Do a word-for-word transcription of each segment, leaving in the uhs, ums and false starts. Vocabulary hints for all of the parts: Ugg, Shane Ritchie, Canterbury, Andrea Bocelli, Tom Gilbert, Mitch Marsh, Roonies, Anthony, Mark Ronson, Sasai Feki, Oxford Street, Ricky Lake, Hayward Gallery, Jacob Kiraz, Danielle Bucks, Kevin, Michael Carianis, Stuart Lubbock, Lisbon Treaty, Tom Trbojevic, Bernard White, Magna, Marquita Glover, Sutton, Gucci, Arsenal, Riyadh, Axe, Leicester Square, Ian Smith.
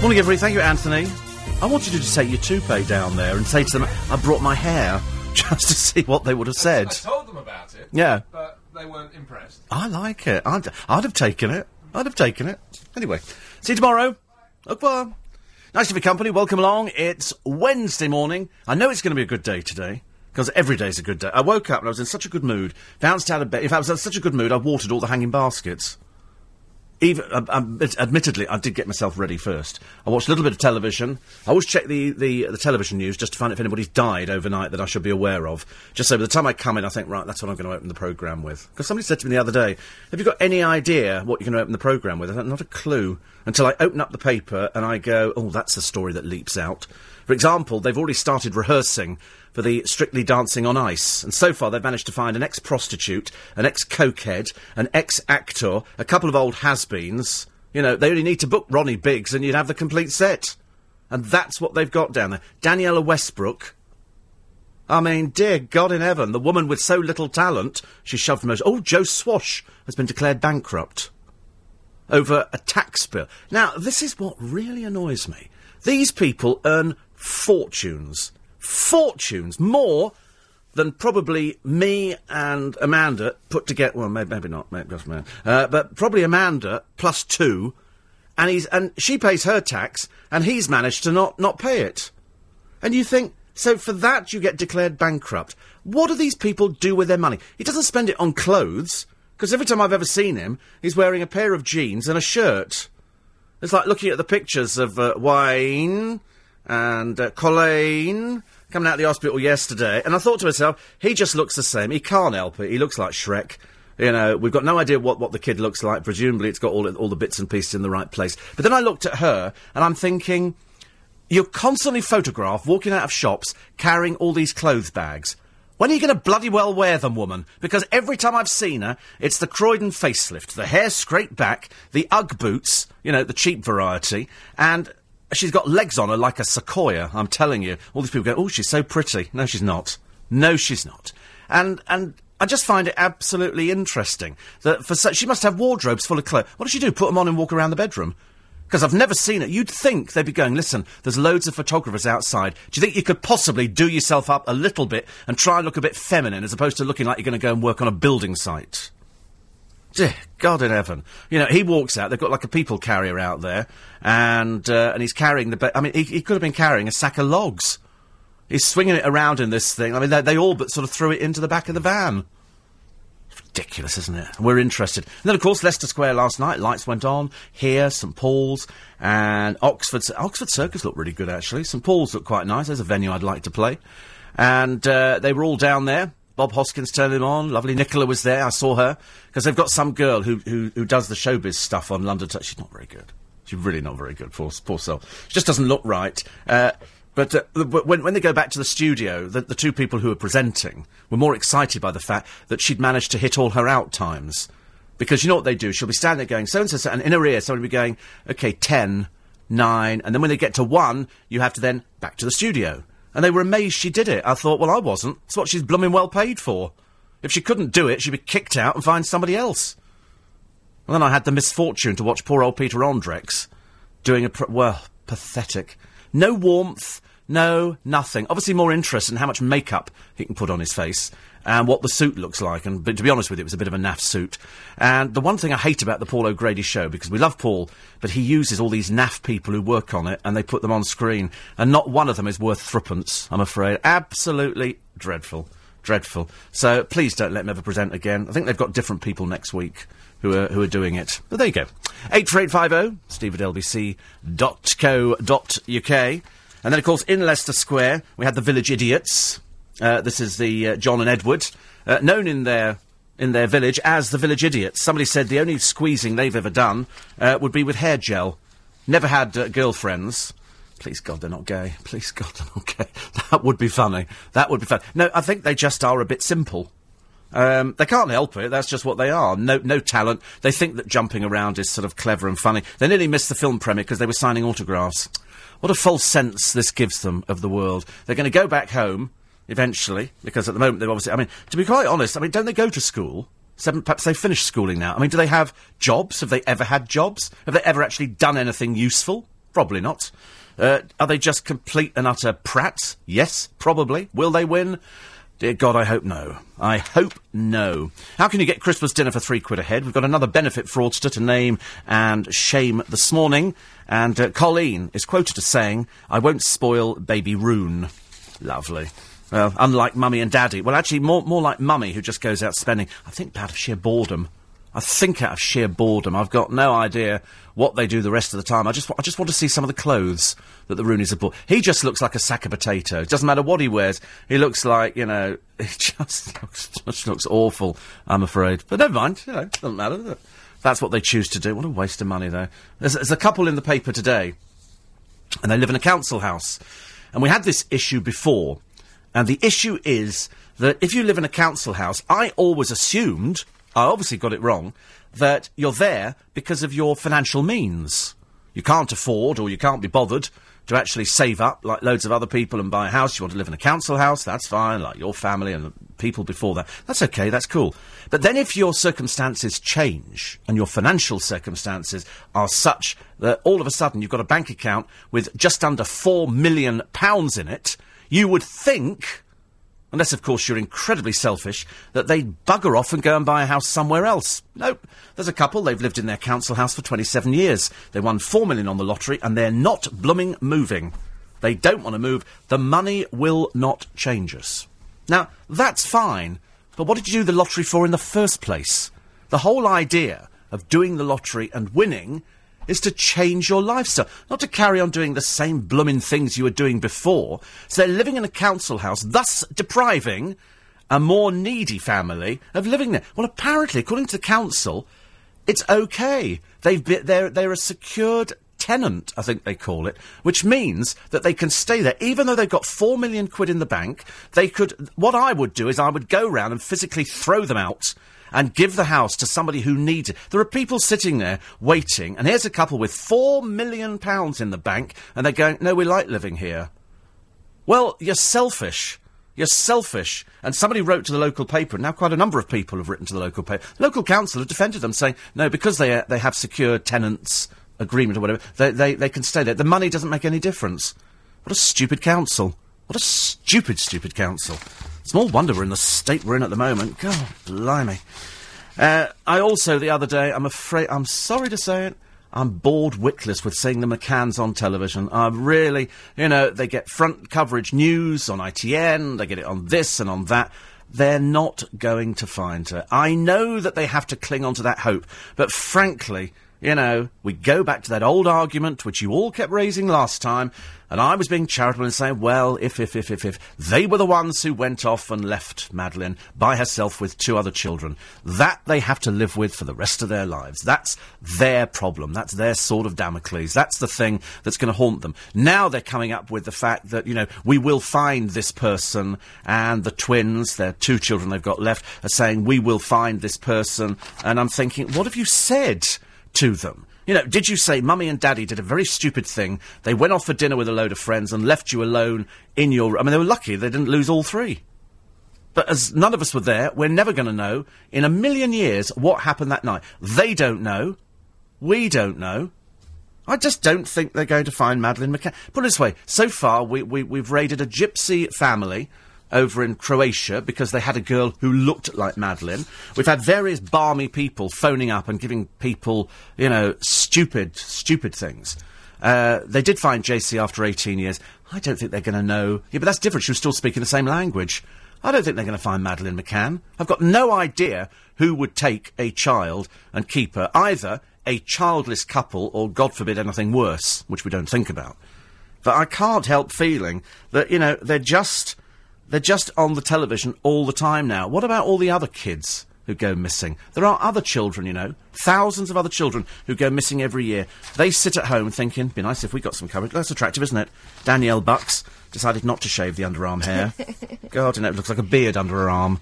Morning, everybody. Thank you, Anthony. I wanted you to take your toupee down there and say to them, I brought my hair, just to see what they would have said. I told them about it. Yeah. But they weren't impressed. I like it. I'd, I'd have taken it. I'd have taken it. Anyway, see you tomorrow. Au revoir. Nice to be company. Welcome along. It's Wednesday morning. I know it's going to be a good day today, because every day's a good day. I woke up and I was in such a good mood, bounced out of bed. If I was in such a good mood, I watered all the hanging baskets. Even, uh, um, admittedly, I did get myself ready first. I watched a little bit of television. I always check the, the, the television news just to find out if anybody's died overnight that I should be aware of. Just so by the time I come in, I think, right, that's what I'm going to open the programme with. Because somebody said to me the other day, have you got any idea what you're going to open the programme with? I said, not a clue. Until I open up the paper and I go, oh, that's the story that leaps out. For example, they've already started rehearsing for the Strictly Dancing on Ice. And so far, they've managed to find an ex-prostitute, an ex-cokehead, an ex-actor, a couple of old has-beens. You know, they only need to book Ronnie Biggs and you'd have the complete set. And that's what they've got down there. Danniella Westbrook. I mean, dear God in heaven, the woman with so little talent, she shoved most... Oh, Joe Swash has been declared bankrupt over a tax bill. Now, this is what really annoys me. These people earn fortunes. Fortunes. More than probably me and Amanda put together. Well, maybe, maybe not. Maybe just Amanda. Uh, but probably Amanda plus two. And he's and she pays her tax, and he's managed to not, not pay it. And you think, so for that you get declared bankrupt. What do these people do with their money? He doesn't spend it on clothes, because every time I've ever seen him, he's wearing a pair of jeans and a shirt. It's like looking at the pictures of uh, Wayne and uh, Colleen coming out of the hospital yesterday, and I thought to myself, he just looks the same. He can't help it. He looks like Shrek. You know, we've got no idea what, what the kid looks like. Presumably it's got all, all the bits and pieces in the right place. But then I looked at her, and I'm thinking, you're constantly photographed walking out of shops carrying all these clothes bags. When are you going to bloody well wear them, woman? Because every time I've seen her, it's the Croydon facelift, the hair straight back, the Ugg boots, you know, the cheap variety, and she's got legs on her like a sequoia, I'm telling you. All these people go, oh, she's so pretty. No, she's not. No, she's not. And and I just find it absolutely interesting that for such... She must have wardrobes full of clothes. What does she do, put them on and walk around the bedroom? Because I've never seen it. You'd think they'd be going, listen, there's loads of photographers outside. Do you think you could possibly do yourself up a little bit and try and look a bit feminine as opposed to looking like you're going to go and work on a building site? Dear God in heaven. You know, he walks out. They've got, like, a people carrier out there. And uh, and he's carrying the... Be- I mean, he, he could have been carrying a sack of logs. He's swinging it around in this thing. I mean, they, they all but sort of threw it into the back of the van. Ridiculous, isn't it? We're interested. And then, of course, Leicester Square last night. Lights went on. Here, St Paul's and Oxford. Oxford Circus looked really good, actually. St Paul's looked quite nice. There's a venue I'd like to play. And uh, they were all down there. Bob Hoskins turned him on. Lovely Nicola was there. I saw her. Because they've got some girl who, who, who does the showbiz stuff on London. T- She's not very good. She's really not very good. Poor, poor soul. She just doesn't look right. Uh... But uh, when, when they go back to the studio, the, the two people who were presenting were more excited by the fact that she'd managed to hit all her out times. Because you know what they do? She'll be standing there going, so-and-so, so, and in her ear, someone will be going, OK, ten, nine, and then when they get to one, you have to then back to the studio. And they were amazed she did it. I thought, well, I wasn't. It's what she's blooming well paid for. If she couldn't do it, she'd be kicked out and find somebody else. And then I had the misfortune to watch poor old Peter Andre doing a... Pr- well, pathetic. No warmth... No, nothing. Obviously more interest in how much makeup he can put on his face and what the suit looks like. And but to be honest with you, it was a bit of a naff suit. And the one thing I hate about the Paul O'Grady show, because we love Paul, but he uses all these naff people who work on it and they put them on screen. And not one of them is worth threepence, I'm afraid. Absolutely dreadful. Dreadful. So please don't let them ever present again. I think they've got different people next week who are, who are doing it. But there you go. eight four eight five oh, steve at l b c dot co dot u k. And then, of course, in Leicester Square, we had the Village Idiots. Uh, this is the uh, John and Edward, uh, known in their in their village as the Village Idiots. Somebody said the only squeezing they've ever done uh, would be with hair gel. Never had uh, girlfriends. Please, God, they're not gay. Please, God, they're not gay. That would be funny. That would be funny. No, I think they just are a bit simple. Um, they can't help it. That's just what they are. No, no talent. They think that jumping around is sort of clever and funny. They nearly missed the film premiere because they were signing autographs. What a false sense this gives them of the world. They're going to go back home eventually, because at the moment they're obviously... I mean, to be quite honest, I mean, don't they go to school? Seven, perhaps they've finished schooling now. I mean, do they have jobs? Have they ever had jobs? Have they ever actually done anything useful? Probably not. Uh, are they just complete and utter prats? Yes, probably. Will they win? Dear God, I hope no. I hope no. How can you get Christmas dinner for three quid a head? We've got another benefit fraudster to name and shame this morning. And uh, Colleen is quoted as saying, I won't spoil baby Roon. Lovely. Well, unlike mummy and daddy. Well, actually, more more like mummy, who just goes out spending, I think, out of sheer boredom. I think out of sheer boredom. I've got no idea what they do the rest of the time. I just, I just want to see some of the clothes that the Roonies have bought. He just looks like a sack of potato. It doesn't matter what he wears. He looks like, you know, he just looks, just looks awful, I'm afraid. But never mind. You know, it doesn't matter, does it? That's what they choose to do. What a waste of money, though. There's, there's a couple in the paper today, and they live in a council house. And we had this issue before. And the issue is that if you live in a council house, I always assumed... I obviously got it wrong, that you're there because of your financial means. You can't afford or you can't be bothered to actually save up like loads of other people and buy a house. You want to live in a council house, that's fine, like your family and the people before that. That's okay, that's cool. But then if your circumstances change and your financial circumstances are such that all of a sudden you've got a bank account with just under four million pounds in it, you would think... Unless, of course, you're incredibly selfish, that they'd bugger off and go and buy a house somewhere else. Nope. There's a couple, they've lived in their council house for twenty-seven years. They won four million on the lottery, and they're not blooming moving. They don't want to move. The money will not change us. Now, that's fine, but what did you do the lottery for in the first place? The whole idea of doing the lottery and winning is to change your lifestyle, not to carry on doing the same bloomin' things you were doing before. So they're living in a council house, thus depriving a more needy family of living there. Well, apparently, according to the council, it's OK. They've be- they're, they're a secured tenant, I think they call it, which means that they can stay there. Even though they've got four million quid in the bank, they could... What I would do is I would go round and physically throw them out and give the house to somebody who needs it. There are people sitting there waiting, and here's a couple with four million pounds in the bank, and they're going, no, we like living here. Well, you're selfish. You're selfish. And somebody wrote to the local paper, and now quite a number of people have written to the local paper. Local council have defended them, saying, no, because they, uh, they have secure tenants agreement or whatever, they, they, they can stay there. The money doesn't make any difference. What a stupid council. What a stupid, stupid council. Small wonder we're in the state we're in at the moment. God, blimey. Uh, I also, the other day, I'm afraid, I'm sorry to say it, I'm bored witless with seeing the McCanns on television. I really, you know, they get front coverage news on I T N, they get it on this and on that. They're not going to find her. I know that they have to cling on to that hope, but frankly... You know, we go back to that old argument which you all kept raising last time, and I was being charitable and saying, well, if, if, if, if, if, they were the ones who went off and left Madeline by herself with two other children. That they have to live with for the rest of their lives. That's their problem. That's their sword of Damocles. That's the thing that's going to haunt them. Now they're coming up with the fact that, you know, we will find this person, and the twins, their two children they've got left, are saying, we will find this person, and I'm thinking, what have you said to them? You know, did you say mummy and daddy did a very stupid thing? They went off for dinner with a load of friends and left you alone in your... I mean, they were lucky they didn't lose all three. But as none of us were there, we're never going to know in a million years what happened that night. They don't know. We don't know. I just don't think they're going to find Madeline McCann. Put it this way, so far we, we, we've raided a gypsy family over in Croatia because they had a girl who looked like Madeline. We've had various barmy people phoning up and giving people, you know, stupid, stupid things. Uh, they did find J C after eighteen years. I don't think they're going to know. Yeah, but that's different. She was still speaking the same language. I don't think they're going to find Madeline McCann. I've got no idea who would take a child and keep her. Either a childless couple or, God forbid, anything worse, which we don't think about. But I can't help feeling that, you know, they're just... They're just on the television all the time now. What about all the other kids who go missing? There are other children, you know, thousands of other children who go missing every year. They sit at home thinking, be nice if we got some coverage. That's attractive, isn't it? Danielle Bucks decided not to shave the underarm hair. God, and it looks like a beard under her arm.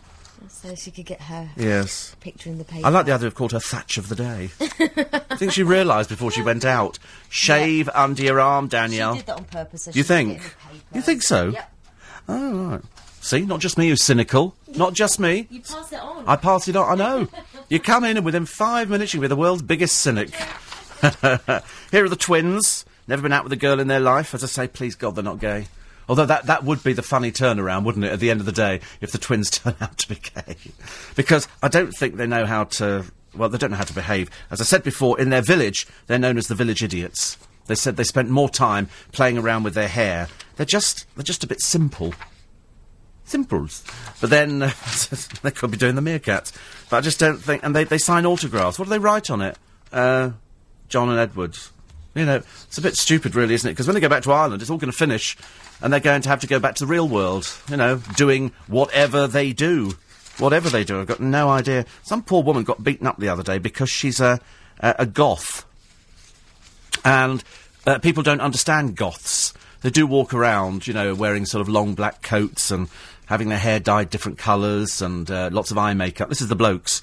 So she could get her yes. picture in the paper. I like the idea of called her Thatch of the Day. I think she realised before she went out. Shave yeah. under your arm, Danielle. She did that on purpose. So you think? You think so? Yep. Oh, right. See, not just me who's cynical. Not just me. You pass it on. I pass it on, I know. You come in and within five minutes you'll be the world's biggest cynic. Here are the twins. Never been out with a girl in their life. As I say, please God, they're not gay. Although that, that would be the funny turnaround, wouldn't it, at the end of the day, if the twins turn out to be gay. Because I don't think they know how to... Well, they don't know how to behave. As I said before, in their village, they're known as the Village Idiots. They said they spent more time playing around with their hair. They're just... They're just a bit simple. Simples. But then... Uh, they could be doing the meerkats. But I just don't think... And they, they sign autographs. What do they write on it? Uh... John and Edward. You know, it's a bit stupid, really, isn't it? Because when they go back to Ireland, it's all going to finish, and they're going to have to go back to the real world, you know, doing whatever they do. Whatever they do, I've got no idea. Some poor woman got beaten up the other day because she's a, a, a goth. And uh, people don't understand goths. They do walk around, you know, wearing sort of long black coats and having their hair dyed different colours and uh, lots of eye makeup. This is the blokes.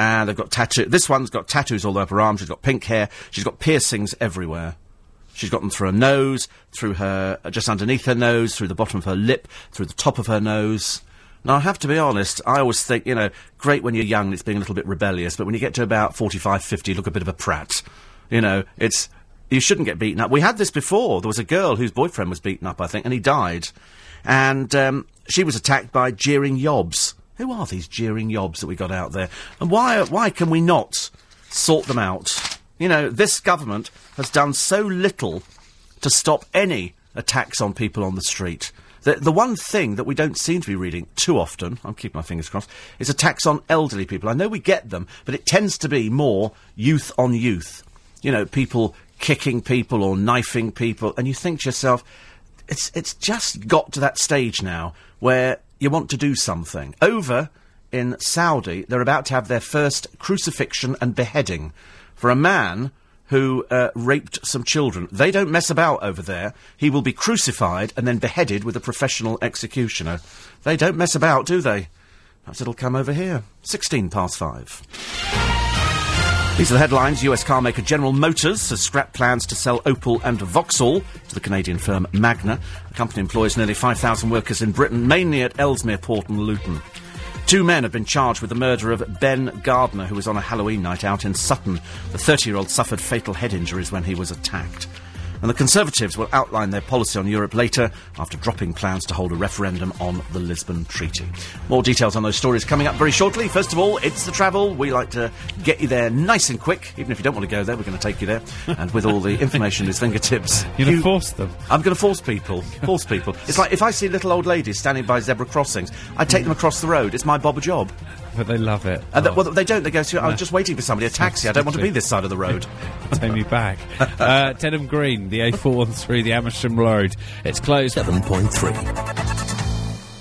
And they've got tattoos. This one's got tattoos all over her arm. She's got pink hair. She's got piercings everywhere. She's got them through her nose, through her... Uh, just underneath her nose, through the bottom of her lip, through the top of her nose. Now, I have to be honest, I always think, you know, great when you're young and it's being a little bit rebellious, but when you get to about forty-five, fifty, you look a bit of a prat. You know, it's... You shouldn't get beaten up. We had this before. There was a girl whose boyfriend was beaten up, I think, and he died. And um, she was attacked by jeering yobs. Who are these jeering yobs that we got out there? And why why can we not sort them out? You know, this government has done so little to stop any attacks on people on the street. The, the one thing that we don't seem to be reading too often, I'm keeping my fingers crossed, is attacks on elderly people. I know we get them, but it tends to be more youth on youth. You know, people kicking people or knifing people. And you think to yourself, it's it's just got to that stage now where... You want to do something. Over in Saudi, they're about to have their first crucifixion and beheading for a man who uh, raped some children. They don't mess about over there. He will be crucified and then beheaded with a professional executioner. They don't mess about, do they? Perhaps it'll come over here. sixteen past five. These are the headlines. U S car maker General Motors has scrapped plans to sell Opel and Vauxhall to the Canadian firm Magna. The company employs nearly five thousand workers in Britain, mainly at Ellesmere Port and Luton. Two men have been charged with the murder of Ben Gardner, who was on a Halloween night out in Sutton. The thirty-year-old suffered fatal head injuries when he was attacked. And the Conservatives will outline their policy on Europe later after dropping plans to hold a referendum on the Lisbon Treaty. More details on those stories coming up very shortly. First of all, it's the travel. We like to get you there nice and quick. Even if you don't want to go there, we're going to take you there. And with all the information at his fingertips... You're going to force them. I'm going to force people. Force people. It's like if I see little old ladies standing by zebra crossings, I take them across the road. It's my Bob a job. But they love it. Uh, th- oh. Well, they don't. They go, to, I'm no. just waiting for somebody, a taxi. I don't want to be this side of the road. Take me back. uh, Denham Green, the A four one three, the Amersham Road. It's closed. seven point three.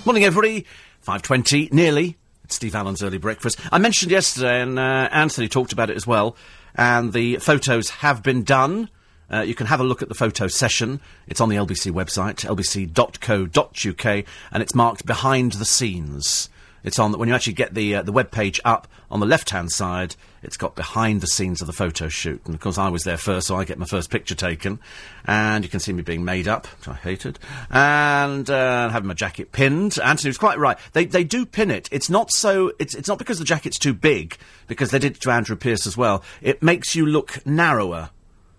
Morning, everybody. five twenty, nearly. It's Steve Allen's early breakfast. I mentioned yesterday, and uh, Anthony talked about it as well, and the photos have been done. Uh, you can have a look at the photo session. It's on the L B C website, l b c dot co dot u k, and it's marked Behind the Scenes. It's on, when you actually get the uh, the web page up, on the left-hand side, it's got behind the scenes of the photo shoot. And, of course, I was there first, so I get my first picture taken. And you can see me being made up, which I hated. And uh, having my jacket pinned. Anthony was quite right. They they do pin it. It's not so... It's, it's not because the jacket's too big, because they did it to Andrew Pearce as well. It makes you look narrower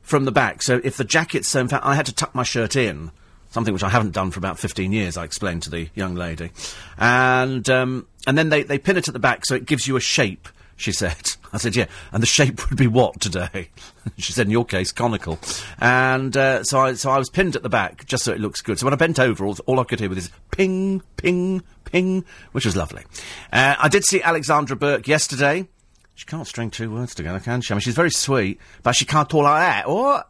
from the back. So if the jacket's so... In fact, I had to tuck my shirt in. Something which I haven't done for about fifteen years, I explained to the young lady. And um, and then they, they pin it at the back so it gives you a shape, she said. I said, yeah, and the shape would be what today? She said, in your case, conical. And uh, so, I, so I was pinned at the back just so it looks good. So when I bent over, all, all I could hear was this ping, ping, ping, which was lovely. Uh, I did see Alexandra Burke yesterday. She can't string two words together, can she? I mean, she's very sweet, but she can't talk like that. What?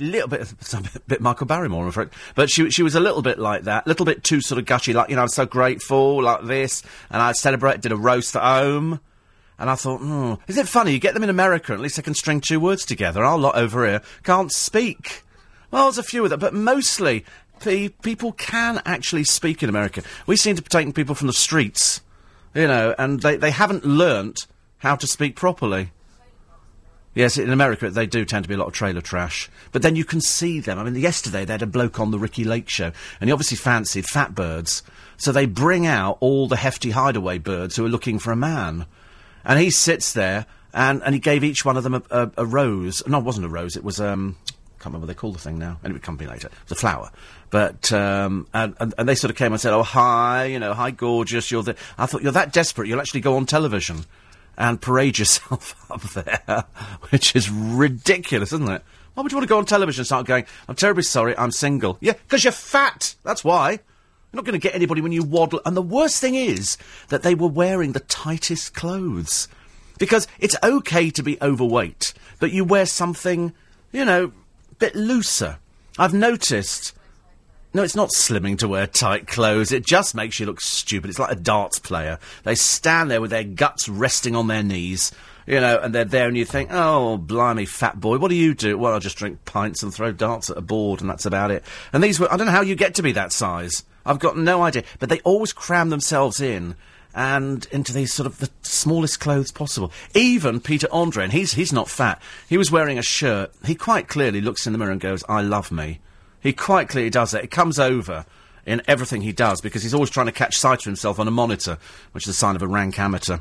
Little bit, a bit Michael Barrymore, I'm afraid. But she she was a little bit like that, a little bit too sort of gushy, like, you know, I'm so grateful, like this, and I celebrate, did a roast at home, and I thought, hmm, isn't it funny, you get them in America, at least they can string two words together, our lot over here can't speak. Well, there's a few of them, but mostly pe- people can actually speak in America. We seem to be taking people from the streets, you know, and they, they haven't learnt how to speak properly. Yes, in America, they do tend to be a lot of trailer trash. But then you can see them. I mean, yesterday they had a bloke on the Ricky Lake show, and he obviously fancied fat birds. So they bring out all the hefty hideaway birds who are looking for a man. And he sits there, and, and he gave each one of them a, a, a rose. No, it wasn't a rose, it was, um... can't remember what they call the thing now. Anyway, come to me later. The flower. But, um, and, and, and they sort of came and said, oh, hi, you know, hi, gorgeous, you're the... I thought, you're that desperate, you'll actually go on television and parade yourself up there, which is ridiculous, isn't it? Why would you want to go on television and start going, I'm terribly sorry, I'm single? Yeah, because you're fat, that's why. You're not going to get anybody when you waddle. And the worst thing is that they were wearing the tightest clothes. Because it's OK to be overweight, but you wear something, you know, a bit looser. I've noticed... No, it's not slimming to wear tight clothes. It just makes you look stupid. It's like a darts player. They stand there with their guts resting on their knees, you know, and they're there and you think, oh, blimey, fat boy, what do you do? Well, I'll just drink pints and throw darts at a board and that's about it. And these were... I don't know how you get to be that size. I've got no idea. But they always cram themselves in and into these sort of the smallest clothes possible. Even Peter Andre, and he's, he's not fat, he was wearing a shirt. He quite clearly looks in the mirror and goes, I love me. He quite clearly does that. It comes over in everything he does because he's always trying to catch sight of himself on a monitor, which is a sign of a rank amateur.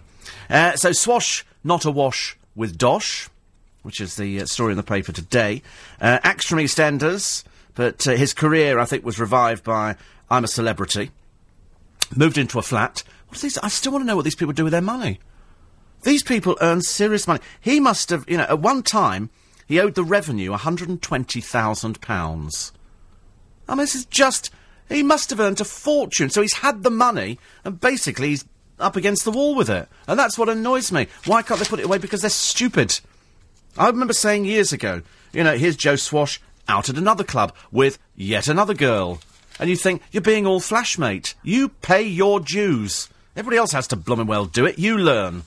Uh, so Swash, not awash with dosh, which is the uh, story in the paper today. Uh, Axe from EastEnders, but uh, his career, I think, was revived by I'm a Celebrity. Moved into a flat... What are these? I still want to know what these people do with their money. These people earn serious money. He must have, you know, at one time, he owed the revenue one hundred twenty thousand pounds. I mean, this is just, he must have earned a fortune. So he's had the money, and basically he's up against the wall with it. And that's what annoys me. Why can't they put it away? Because they're stupid. I remember saying years ago, you know, here's Joe Swash out at another club with yet another girl. And you think, you're being all flash, mate. You pay your dues. Everybody else has to blooming well do it. You learn.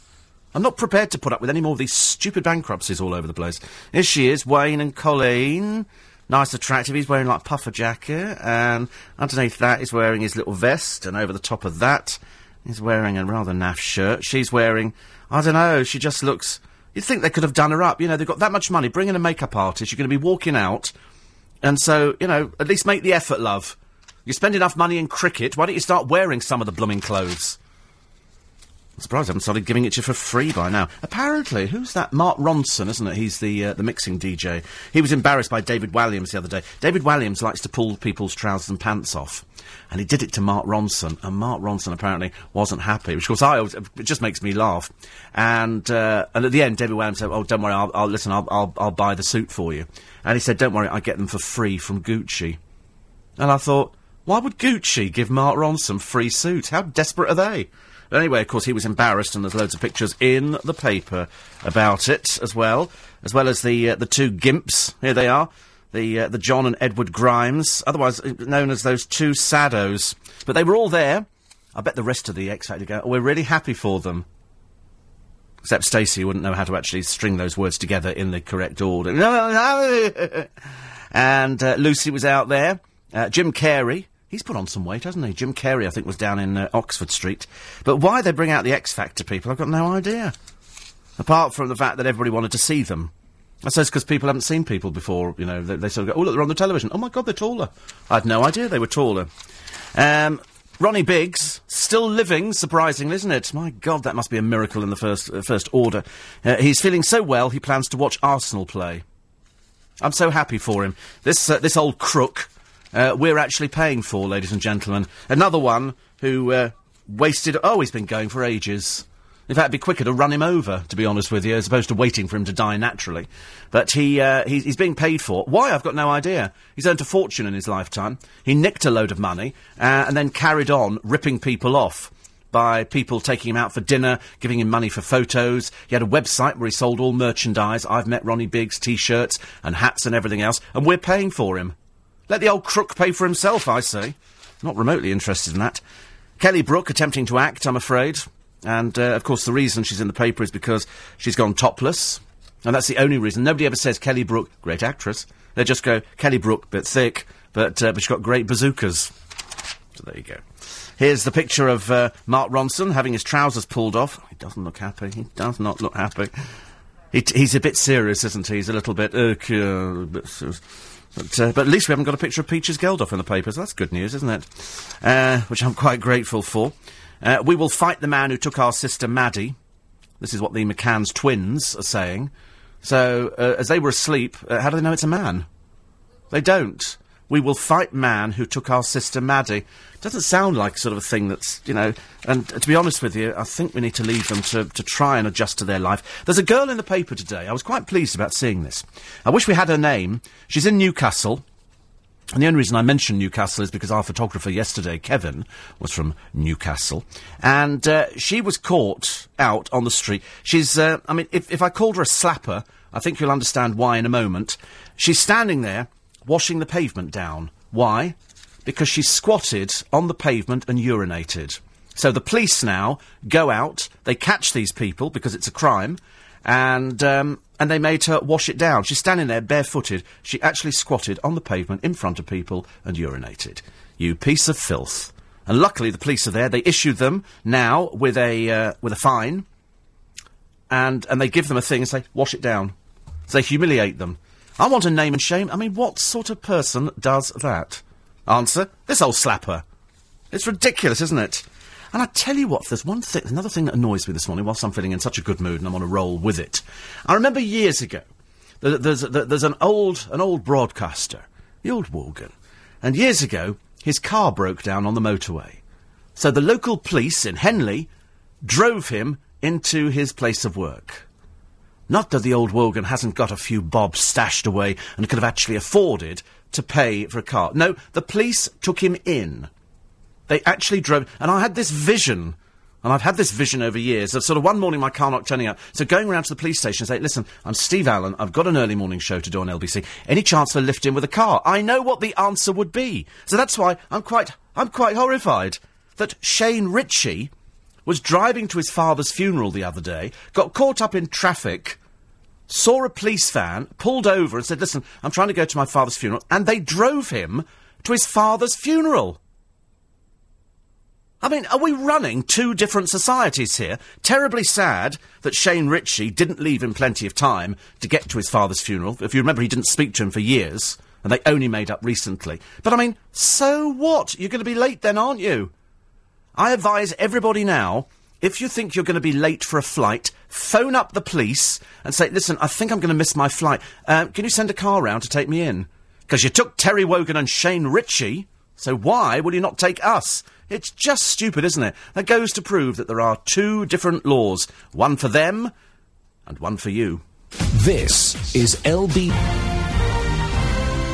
I'm not prepared to put up with any more of these stupid bankruptcies all over the place. Here she is, Wayne and Colleen. Nice, attractive. He's wearing, like, a puffer jacket. And underneath that, he's wearing his little vest. And over the top of that, he's wearing a rather naff shirt. She's wearing... I don't know. She just looks... You'd think they could have done her up. You know, they've got that much money. Bring in a makeup artist. You're going to be walking out. And so, you know, at least make the effort, love. You spend enough money in cricket. Why don't you start wearing some of the blooming clothes? I'm surprised I haven't started giving it to you for free by now. Apparently, who's that? Mark Ronson, isn't it? He's the uh, the mixing D J. He was embarrassed by David Walliams the other day. David Walliams likes to pull people's trousers and pants off. And he did it to Mark Ronson. And Mark Ronson apparently wasn't happy. Which, of course, I always, it just makes me laugh. And uh, and at the end, David Walliams said, oh, don't worry, I'll, I'll listen, I'll, I'll, I'll buy the suit for you. And he said, don't worry, I get them for free from Gucci. And I thought, why would Gucci give Mark Ronson free suit? How desperate are they? Anyway, of course, he was embarrassed, and there's loads of pictures in the paper about it as well, as well as the uh, the two gimps. Here they are, the uh, the John and Edward Grimes, otherwise known as those two saddos. But they were all there. I bet the rest of the X Factor go, oh, we're really happy for them. Except Stacey wouldn't know how to actually string those words together in the correct order. And uh, Lucy was out there. Uh, Jim Carrey. He's put on some weight, hasn't he? Jim Carrey, I think, was down in uh, Oxford Street. But why they bring out the X Factor people, I've got no idea. Apart from the fact that everybody wanted to see them. I suppose because people haven't seen people before, you know. They, they sort of go, oh, look, they're on the television. Oh, my God, they're taller. I had no idea they were taller. Um, Ronnie Biggs, still living, surprisingly, isn't it? My God, that must be a miracle in the first, uh, first order. Uh, he's feeling so well, he plans to watch Arsenal play. I'm so happy for him. This, uh, this old crook... Uh, we're actually paying for, ladies and gentlemen. Another one who uh, wasted... Oh, he's been going for ages. In fact, it'd be quicker to run him over, to be honest with you, as opposed to waiting for him to die naturally. But he, uh, he he's being paid for. Why? I've got no idea. He's earned a fortune in his lifetime. He nicked a load of money uh, and then carried on ripping people off by people taking him out for dinner, giving him money for photos. He had a website where he sold all merchandise. I've met Ronnie Biggs, T-shirts and hats and everything else, and we're paying for him. Let the old crook pay for himself, I say. Not remotely interested in that. Kelly Brook attempting to act, I'm afraid. And, uh, of course, the reason she's in the paper is because she's gone topless. And that's the only reason. Nobody ever says Kelly Brook, great actress. They just go, Kelly Brook, bit thick, but, uh, but she's got great bazookas. So there you go. Here's the picture of uh, Mark Ronson having his trousers pulled off. He doesn't look happy. He does not look happy. He t- he's a bit serious, isn't he? He's a little bit... Uh, a bit serious. But, uh, but at least we haven't got a picture of Peaches Geldof in the papers. That's good news, isn't it? Uh, which I'm quite grateful for. Uh, we will fight the man who took our sister Maddie. This is what the McCann's twins are saying. So, uh, as they were asleep, uh, how do they know it's a man? They don't. We will fight man who took our sister Maddie. Doesn't sound like sort of a thing that's, you know... And uh, to be honest with you, I think we need to leave them to, to try and adjust to their life. There's a girl in the paper today. I was quite pleased about seeing this. I wish we had her name. She's in Newcastle. And the only reason I mention Newcastle is because our photographer yesterday, Kevin, was from Newcastle. And uh, she was caught out on the street. She's, uh, I mean, if, if I called her a slapper, I think you'll understand why in a moment. She's standing there... washing the pavement down. Why? Because she squatted on the pavement and urinated. So the police now go out, they catch these people because it's a crime, and um, and they made her wash it down. She's standing there barefooted. She actually squatted on the pavement in front of people and urinated. You piece of filth. And luckily the police are there. They issued them now with a uh, with a fine, and and they give them a thing and say, wash it down. So they humiliate them. I want a name and shame. I mean, what sort of person does that? Answer, this old slapper. It's ridiculous, isn't it? And I tell you what, there's one thing, another thing that annoys me this morning, whilst I'm feeling in such a good mood and I'm on a roll with it. I remember years ago, th- there's, th- there's an old, an old broadcaster, the old Wogan, and years ago, his car broke down on the motorway. So the local police in Henley drove him into his place of work. Not that the old Wogan hasn't got a few bob stashed away and could have actually afforded to pay for a car. No, the police took him in. They actually drove... And I had this vision, and I've had this vision over years, of sort of one morning my car not turning up, so going round to the police station and saying, listen, I'm Steve Allen, I've got an early morning show to do on L B C. Any chance for a lift in with a car? I know what the answer would be. So that's why I'm quite, I'm quite horrified that Shane Ritchie was driving to his father's funeral the other day, got caught up in traffic... saw a police van, pulled over and said, listen, I'm trying to go to my father's funeral, and they drove him to his father's funeral. I mean, are we running two different societies here? Terribly sad that Shane Ritchie didn't leave him plenty of time to get to his father's funeral. If you remember, he didn't speak to him for years, and they only made up recently. But, I mean, so what? You're going to be late then, aren't you? I advise everybody now... if you think you're going to be late for a flight, phone up the police and say, listen, I think I'm going to miss my flight. Um, can you send a car round to take me in? Because you took Terry Wogan and Shane Ritchie, so why will you not take us? It's just stupid, isn't it? That goes to prove that there are two different laws. One for them and one for you. This is L B...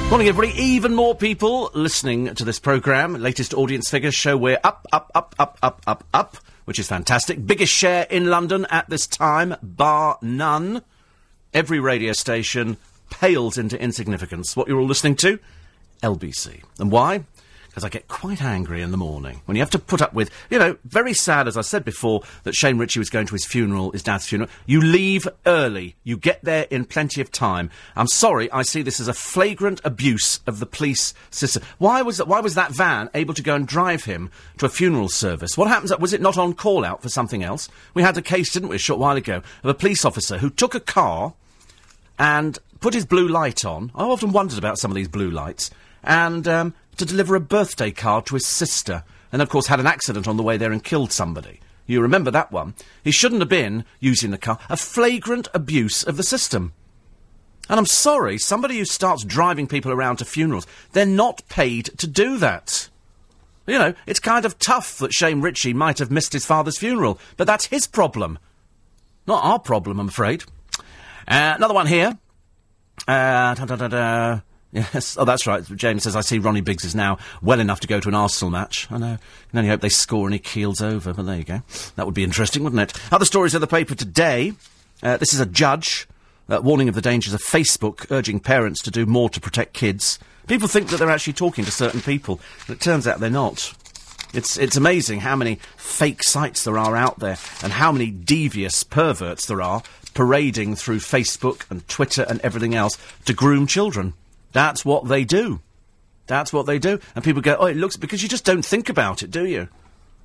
Morning, everybody. Even more people listening to this programme. Latest audience figures show we're up, up, up, up, up, up, up, which is fantastic. Biggest share in London at this time, bar none. Every radio station pales into insignificance. What you're all listening to? L B C. And why? Because I get quite angry in the morning when you have to put up with, you know, very sad, as I said before, that Shane Ritchie was going to his funeral, his dad's funeral. You leave early. You get there in plenty of time. I'm sorry, I see this as a flagrant abuse of the police system. Why was that, why was that van able to go and drive him to a funeral service? What happens, was it not on call out for something else? We had a case, didn't we, a short while ago, of a police officer who took a car and put his blue light on. I often wondered about some of these blue lights. And, um... to deliver a birthday card to his sister and, of course, had an accident on the way there and killed somebody. You remember that one. He shouldn't have been using the car. A flagrant abuse of the system. And I'm sorry, somebody who starts driving people around to funerals, they're not paid to do that. You know, it's kind of tough that Shane Ritchie might have missed his father's funeral, but that's his problem. Not our problem, I'm afraid. Uh, another one here. Uh, da-da-da-da... Yes. Oh, that's right. James says, I see Ronnie Biggs is now well enough to go to an Arsenal match. I know. I can only hope they score and he keels over, but there you go. That would be interesting, wouldn't it? Other stories in the paper today. Uh, this is a judge uh, warning of the dangers of Facebook, urging parents to do more to protect kids. People think that they're actually talking to certain people, but it turns out they're not. It's it's amazing how many fake sites there are out there and how many devious perverts there are parading through Facebook and Twitter and everything else to groom children. That's what they do. That's what they do. And people go, oh, it looks... because you just don't think about it, do you?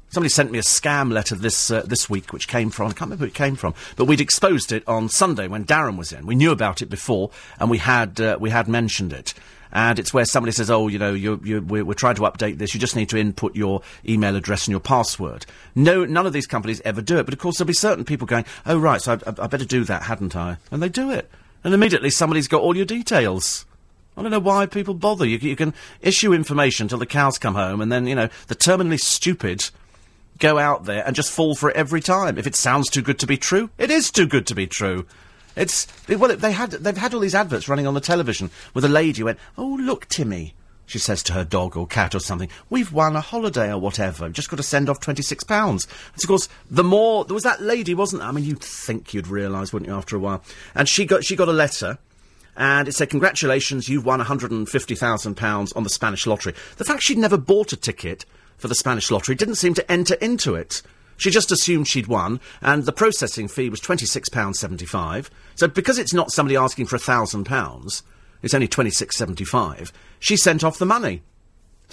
Somebody sent me a scam letter this uh, this week, which came from... I can't remember who it came from. But we'd exposed it on Sunday when Darren was in. We knew about it before, and we had uh, we had mentioned it. And it's where somebody says, oh, you know, you're, you're, we're, we're trying to update this. You just need to input your email address and your password. No, none of these companies ever do it. But, of course, there'll be certain people going, oh, right, so I, I, I better do that, hadn't I? And they do it. And immediately somebody's got all your details. I don't know why people bother. You, you can issue information till the cows come home, and then, you know, the terminally stupid go out there and just fall for it every time. If it sounds too good to be true, it is too good to be true. It's... It, well, it, they had, they've had all these adverts running on the television with a lady who went, "Oh, look, Timmy," she says to her dog or cat or something, "we've won a holiday or whatever. We've just got to send off twenty-six pounds. It's, of course, the more... There was that lady, wasn't there? I mean, you'd think you'd realise, wouldn't you, after a while? And she got, she got a letter, and it said, "Congratulations, you've won one hundred fifty thousand pounds on the Spanish lottery." The fact she'd never bought a ticket for the Spanish lottery didn't seem to enter into it. She just assumed she'd won, and the processing fee was twenty-six pounds seventy-five. So because it's not somebody asking for one thousand pounds, it's only twenty-six pounds seventy-five, she sent off the money.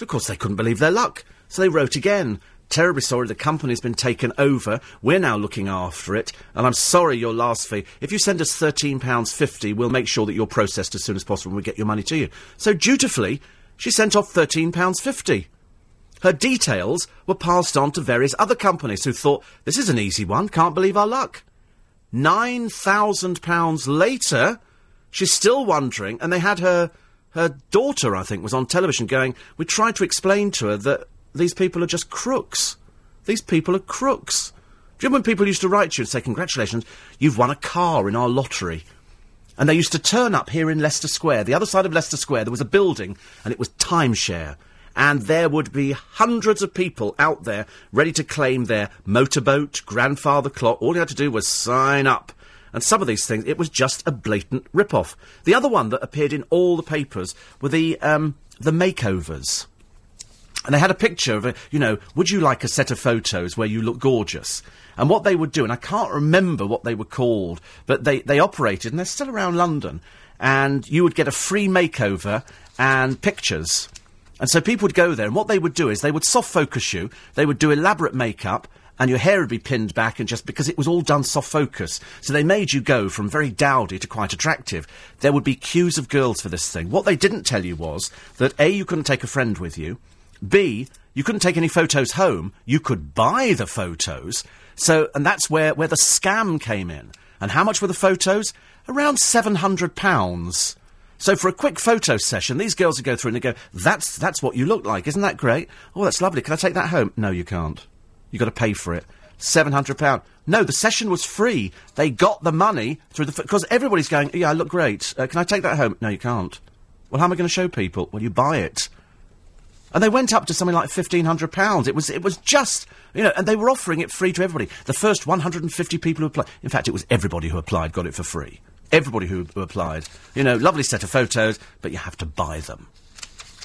Of course, they couldn't believe their luck, so they wrote again. "Terribly sorry, the company's been taken over. We're now looking after it, and I'm sorry your last fee. If you send us thirteen pounds fifty, we'll make sure that you're processed as soon as possible and we get your money to you." So dutifully, she sent off thirteen pounds fifty. Her details were passed on to various other companies who thought, "This is an easy one, can't believe our luck." nine thousand pounds later, she's still wondering, and they had her... Her daughter, I think, was on television going, "We tried to explain to her that these people are just crooks. These people are crooks." Do you remember when people used to write to you and say, "Congratulations, you've won a car in our lottery"? And they used to turn up here in Leicester Square. The other side of Leicester Square, there was a building, and it was timeshare. And there would be hundreds of people out there ready to claim their motorboat, grandfather clock. All you had to do was sign up. And some of these things, it was just a blatant rip-off. The other one that appeared in all the papers were the, um, the makeovers. And they had a picture of, a, you know, "Would you like a set of photos where you look gorgeous?" And what they would do, and I can't remember what they were called, but they, they operated, and they're still around London, and you would get a free makeover and pictures. And so people would go there, and what they would do is they would soft focus you, they would do elaborate makeup, and your hair would be pinned back, and just because it was all done soft focus. So they made you go from very dowdy to quite attractive. There would be queues of girls for this thing. What they didn't tell you was that, A, you couldn't take a friend with you. B, you couldn't take any photos home. You could buy the photos. So, and that's where, where the scam came in. And how much were the photos? Around seven hundred pounds. So for a quick photo session, these girls would go through and they'd go, that's, that's what you look like. Isn't that great? Oh, that's lovely. Can I take that home? No, you can't. You got to pay for it. seven hundred pounds. No, the session was free. They got the money through the... Because everybody's going, "Yeah, I look great. Uh, can I take that home?" No, you can't. Well, how am I going to show people? Well, you buy it. And they went up to something like fifteen hundred pounds. It was, it was just... You know, and they were offering it free to everybody. The first one hundred fifty people who applied... In fact, it was everybody who applied got it for free. Everybody who, who applied. You know, lovely set of photos, but you have to buy them.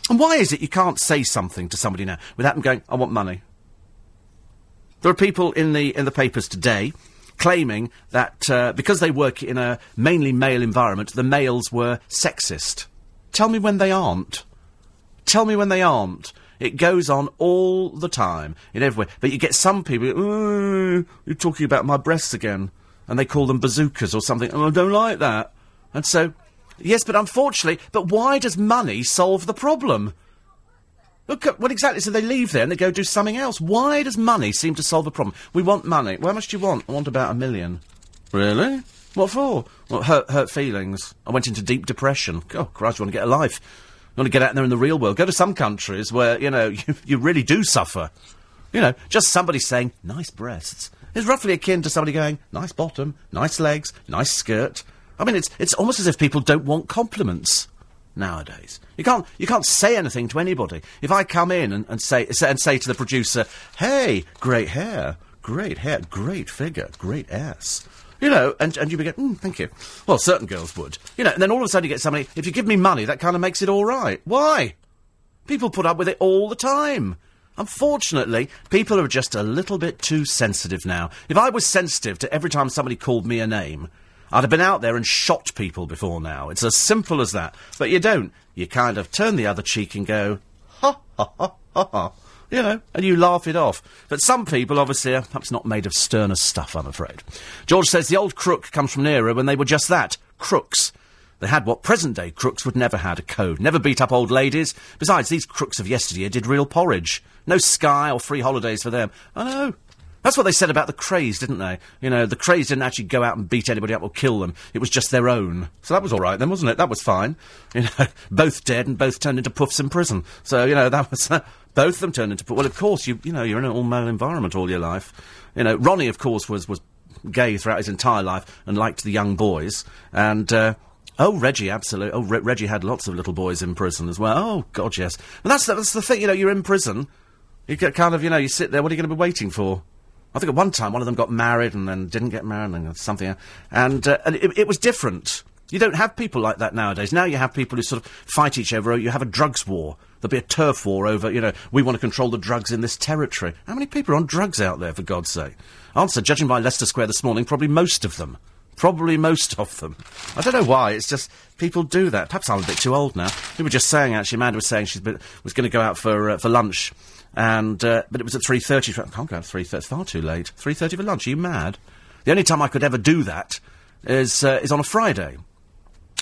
And why is it you can't say something to somebody now without them going, "I want money"? There are people in the in the papers today claiming that uh, because they work in a mainly male environment, the males were sexist. Tell me when they aren't. Tell me when they aren't. It goes on all the time, in everywhere. But you get some people, "Oh, you're talking about my breasts again," and they call them bazookas or something. "Oh, I don't like that." And so, yes, but unfortunately, but why does money solve the problem? Look at, well, exactly, so they leave there and they go do something else. Why does money seem to solve a problem? "We want money." "Well, how much do you want?" "I want about a million." "Really? What for?" "Well, hurt, hurt feelings. I went into deep depression." Oh, Christ, you want to get a life. You want to get out there in the real world. Go to some countries where, you know, you, you really do suffer. You know, just somebody saying, "Nice breasts," is roughly akin to somebody going, "Nice bottom, nice legs, nice skirt." I mean, it's, it's almost as if people don't want compliments nowadays. You can't, you can't say anything to anybody. If I come in and, and say, say and say to the producer, "Hey, great hair, great hair, great figure, great ass," you know, and, and you begin, mm, "Thank you." Well, certain girls would. You know, and then all of a sudden you get somebody, "If you give me money, that kind of makes it all right." Why? People put up with it all the time. Unfortunately, people are just a little bit too sensitive now. If I was sensitive to every time somebody called me a name, I'd have been out there and shot people before now. It's as simple as that. But you don't. You kind of turn the other cheek and go, ha, ha, ha, ha, ha. You know, and you laugh it off. But some people, obviously, are perhaps not made of sterner stuff, I'm afraid. George says the old crook comes from an era when they were just that, crooks. They had what present-day crooks would never had, a code. Never beat up old ladies. Besides, these crooks of yesteryear did real porridge. No Sky or free holidays for them. I know. That's what they said about the craze, didn't they? You know, the craze didn't actually go out and beat anybody up or kill them. It was just their own. So that was all right then, wasn't it? That was fine. You know, both dead and both turned into puffs in prison. So, you know, that was... Uh, both of them turned into... Well, of course, you you know, you're in an all-male environment all your life. You know, Ronnie, of course, was, was gay throughout his entire life and liked the young boys. And, uh... Oh, Reggie, absolutely. Oh, Re- Reggie had lots of little boys in prison as well. Oh, God, yes. And that's, that's the thing, you know, you're in prison. You get kind of, you know, you sit there, what are you going to be waiting for? I think at one time one of them got married and then didn't get married and something. And, uh, and it, it was different. You don't have people like that nowadays. Now you have people who sort of fight each other. Or you have a drugs war. There'll be a turf war over, you know, we want to control the drugs in this territory. How many people are on drugs out there, for God's sake? Answer, judging by Leicester Square this morning, probably most of them. Probably most of them. I don't know why, it's just people do that. Perhaps I'm a bit too old now. We were just saying, actually, Amanda was saying she was going to go out for uh, for lunch, and uh, but it was at three thirty. I can't go out at three thirty, it's far too late. three thirty for lunch, are you mad? The only time I could ever do that is uh, is on a Friday,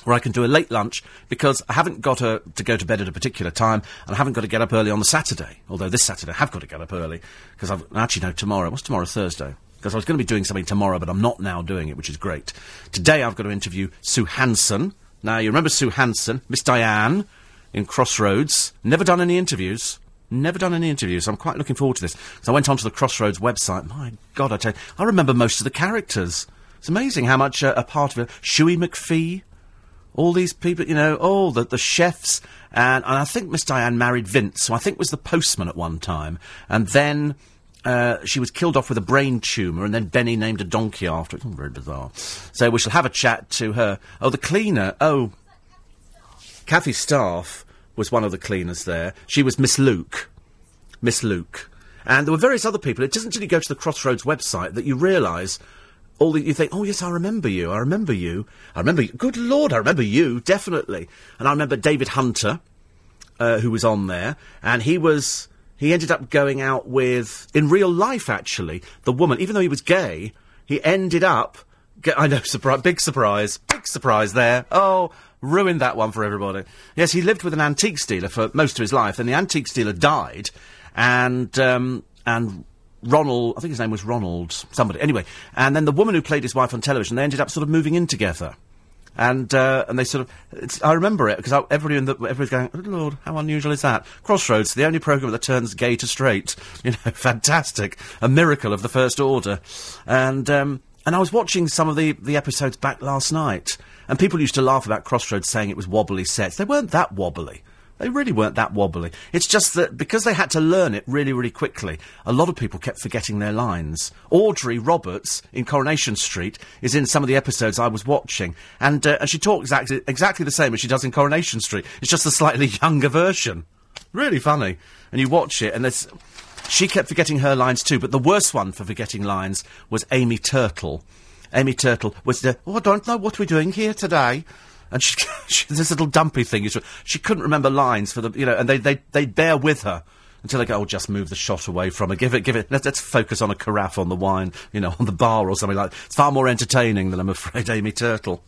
where I can do a late lunch, because I haven't got a, to go to bed at a particular time, and I haven't got to get up early on the Saturday. Although this Saturday I have got to get up early, because I've... Actually, no, tomorrow. What's tomorrow? Thursday. Because I was going to be doing something tomorrow, but I'm not now doing it, which is great. Today I've got to interview Sue Hansen. Now, you remember Sue Hansen, Miss Diane, in Crossroads. Never done any interviews. Never done any interviews. I'm quite looking forward to this. So I went onto the Crossroads website. My God, I tell you, I remember most of the characters. It's amazing how much uh, a part of it. Shuey McPhee, all these people, you know, all the, the chefs. And, and I think Miss Diane married Vince, who I think was the postman at one time. And then... Uh, she was killed off with a brain tumour, and then Benny named a donkey after it. Oh, very bizarre. So we shall have a chat to her. Oh, the cleaner. Oh, Kathy Staff was one of the cleaners there. She was Miss Luke. Miss Luke. And there were various other people. It doesn't until you go to the Crossroads website that you realise all that you think, oh, yes, I remember you, I remember you, I remember you. Good Lord, I remember you, definitely. And I remember David Hunter, uh, who was on there, and he was... He ended up going out with, in real life, actually, the woman. Even though he was gay, he ended up... Ge- I know, surprise, big surprise, big surprise there. Oh, ruined that one for everybody. Yes, he lived with an antiques dealer for most of his life, and the antiques dealer died, and, um, and Ronald... I think his name was Ronald somebody. Anyway, and then the woman who played his wife on television, they ended up sort of moving in together. And, uh, and they sort of... It's, I remember it, because everybody in the... Everybody's going, oh, Lord, how unusual is that? Crossroads, the only programme that turns gay to straight. You know, fantastic. A miracle of the first order. And, um... And I was watching some of the, the episodes back last night, and people used to laugh about Crossroads saying it was wobbly sets. They weren't that wobbly. They really weren't that wobbly. It's just that, because they had to learn it really, really quickly, a lot of people kept forgetting their lines. Audrey Roberts in Coronation Street is in some of the episodes I was watching, and, uh, and she talks exactly, exactly the same as she does in Coronation Street. It's just a slightly younger version. Really funny. And you watch it, and there's... She kept forgetting her lines too, but the worst one for forgetting lines was Amy Turtle. Amy Turtle was the, oh, I don't know what we're doing here today. And she, she this little dumpy thing. She couldn't remember lines for the, you know, and they, they, they bear with her until they go, oh, just move the shot away from her. Give it, give it, let's, let's focus on a carafe on the wine, you know, on the bar or something like that. It's far more entertaining than, I'm afraid, Amy Turtle.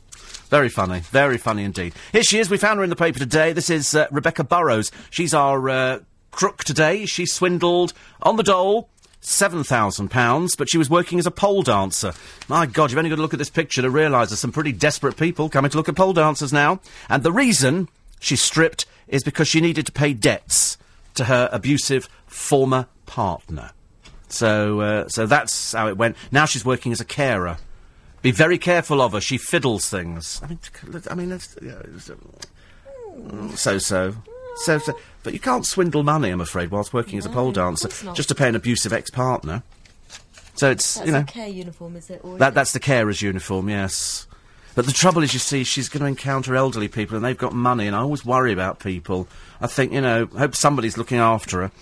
Very funny. Very funny indeed. Here she is. We found her in the paper today. This is uh, Rebecca Burrows. She's our, uh, crook today. She swindled, on the dole, seven thousand pounds, but she was working as a pole dancer. My God, you've only got to look at this picture to realise there's some pretty desperate people coming to look at pole dancers now. And the reason she's stripped is because she needed to pay debts to her abusive former partner. So, uh, so that's how it went. Now she's working as a carer. Be very careful of her. She fiddles things. I mean, I mean, it's, you know, it's, uh, so-so. So, so, but you can't swindle money, I'm afraid, whilst working no, as a pole dancer, just to pay an abusive ex-partner. So it's, that's, you know... That's the care uniform, is it? Or that, is that's it? The carer's uniform, yes. But the trouble is, you see, she's going to encounter elderly people, and they've got money, and I always worry about people. I think, you know, I hope somebody's looking after her.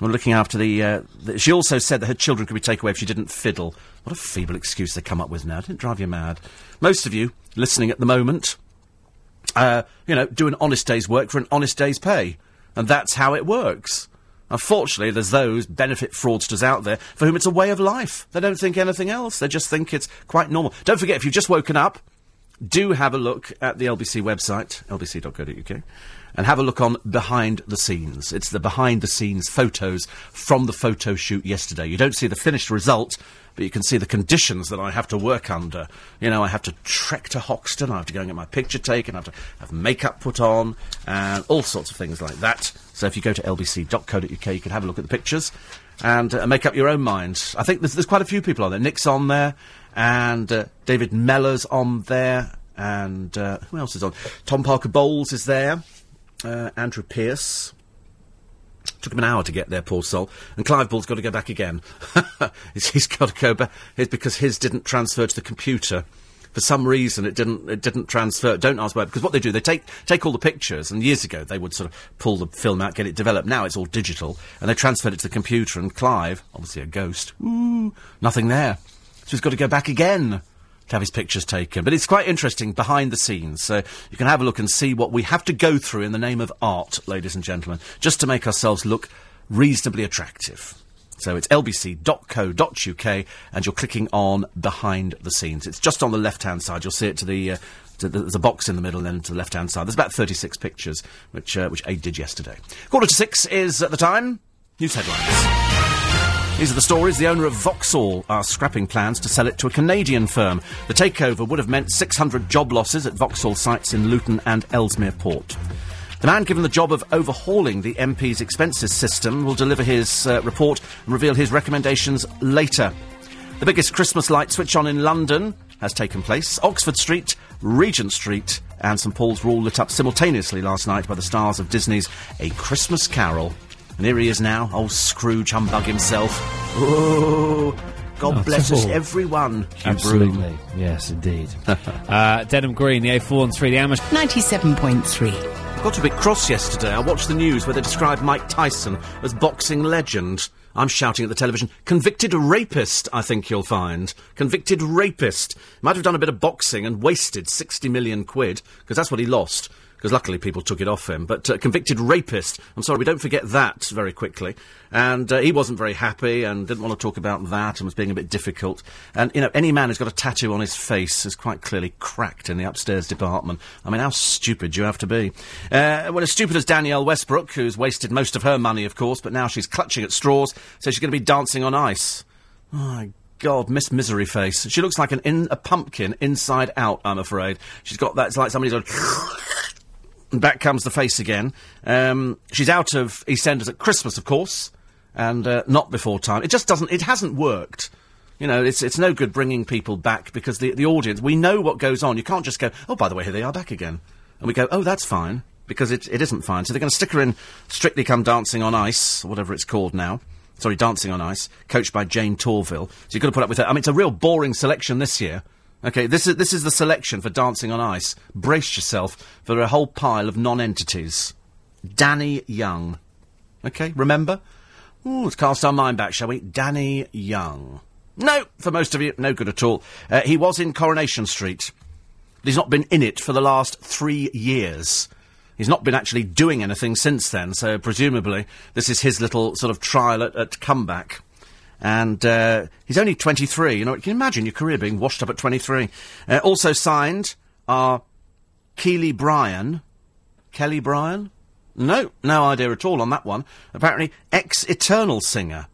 Or looking after the, uh, the... She also said that her children could be taken away if she didn't fiddle. What a feeble excuse they come up with now. Didn't drive you mad? Most of you listening at the moment... Uh, you know, do an honest day's work for an honest day's pay. And that's how it works. Unfortunately, there's those benefit fraudsters out there for whom it's a way of life. They don't think anything else. They just think it's quite normal. Don't forget, if you've just woken up, do have a look at the L B C website, l b c dot co dot u k, and have a look on Behind the Scenes. It's the behind the scenes photos from the photo shoot yesterday. You don't see the finished result, but you can see the conditions that I have to work under. You know, I have to trek to Hoxton, I have to go and get my picture taken, I have to have makeup put on, and all sorts of things like that. So if you go to l b c dot co dot u k, you can have a look at the pictures and uh, make up your own mind. I think there's, there's quite a few people on there. Nick's on there, and uh, David Mellor's on there, and uh, who else is on? Tom Parker Bowles is there, uh, Andrew Pearce. Took him an hour to get there, poor soul. And Clive Bull's got to go back again. He's got to go back. It's because his didn't transfer to the computer. For some reason, it didn't it didn't transfer. Don't ask why, because what they do, they take take all the pictures, and years ago they would sort of pull the film out, get it developed. Now it's all digital, and they transferred it to the computer, and Clive, obviously a ghost, ooh, nothing there. So he's got to go back again to have his pictures taken. But it's quite interesting, behind the scenes. So you can have a look and see what we have to go through in the name of art, ladies and gentlemen, just to make ourselves look reasonably attractive. So it's l b c dot co dot u k, and you're clicking on Behind the Scenes. It's just on the left-hand side. You'll see it to the... Uh, to the there's a box in the middle, and then to the left-hand side. There's about thirty-six pictures, which uh, which Aid did yesterday. Quarter to six is at the time. News headlines. These are the stories. The owner of Vauxhall are scrapping plans to sell it to a Canadian firm. The takeover would have meant six hundred job losses at Vauxhall sites in Luton and Ellesmere Port. The man given the job of overhauling the M P's expenses system will deliver his uh, report and reveal his recommendations later. The biggest Christmas light switch on in London has taken place. Oxford Street, Regent Street and St Paul's were all lit up simultaneously last night by the stars of Disney's A Christmas Carol. And here he is now, old Scrooge Humbug himself. Oh, God oh, bless us, everyone. Hugh Absolutely. Broom. Yes, indeed. uh, Denham Green, the A four and three, the Amish. ninety-seven point three. Got a bit cross yesterday. I watched the news where they described Mike Tyson as boxing legend. I'm shouting at the television, convicted rapist, I think you'll find. Convicted rapist. Might have done a bit of boxing and wasted sixty million quid, because that's what he lost. Because luckily people took it off him. But uh, convicted rapist. I'm sorry, we don't forget that very quickly. And uh, he wasn't very happy and didn't want to talk about that and was being a bit difficult. And, you know, any man who's got a tattoo on his face is quite clearly cracked in the upstairs department. I mean, how stupid do you have to be? Uh, well, as stupid as Danniella Westbrook, who's wasted most of her money, of course, but now she's clutching at straws, so she's going to be dancing on ice. Oh, my God, Miss Misery Face. She looks like an in- a pumpkin inside out, I'm afraid. She's got that, it's like somebody's like... And back comes the face again. Um, she's out of EastEnders at Christmas, of course, and uh, not before time. It just doesn't... It hasn't worked. You know, it's it's no good bringing people back because the the audience... We know what goes on. You can't just go, oh, by the way, here they are back again. And we go, oh, that's fine, because it it isn't fine. So they're going to stick her in Strictly Come Dancing on Ice, or whatever it's called now. Sorry, Dancing on Ice, coached by Jane Torville. So you've got to put up with her. I mean, it's a real boring selection this year. OK, this is this is the selection for Dancing on Ice. Brace yourself for a whole pile of non-entities. Danny Young. OK, remember? Ooh, let's cast our mind back, shall we? Danny Young. No, for most of you, no good at all. Uh, he was in Coronation Street. But he's not been in it for the last three years. He's not been actually doing anything since then, so presumably this is his little sort of trial at, at comeback. And uh, he's only twenty-three. You know, can you imagine your career being washed up at twenty-three? Uh, also signed are Kelly Bryan. Kelly Bryan? No, no idea at all on that one. Apparently, ex-Eternal singer.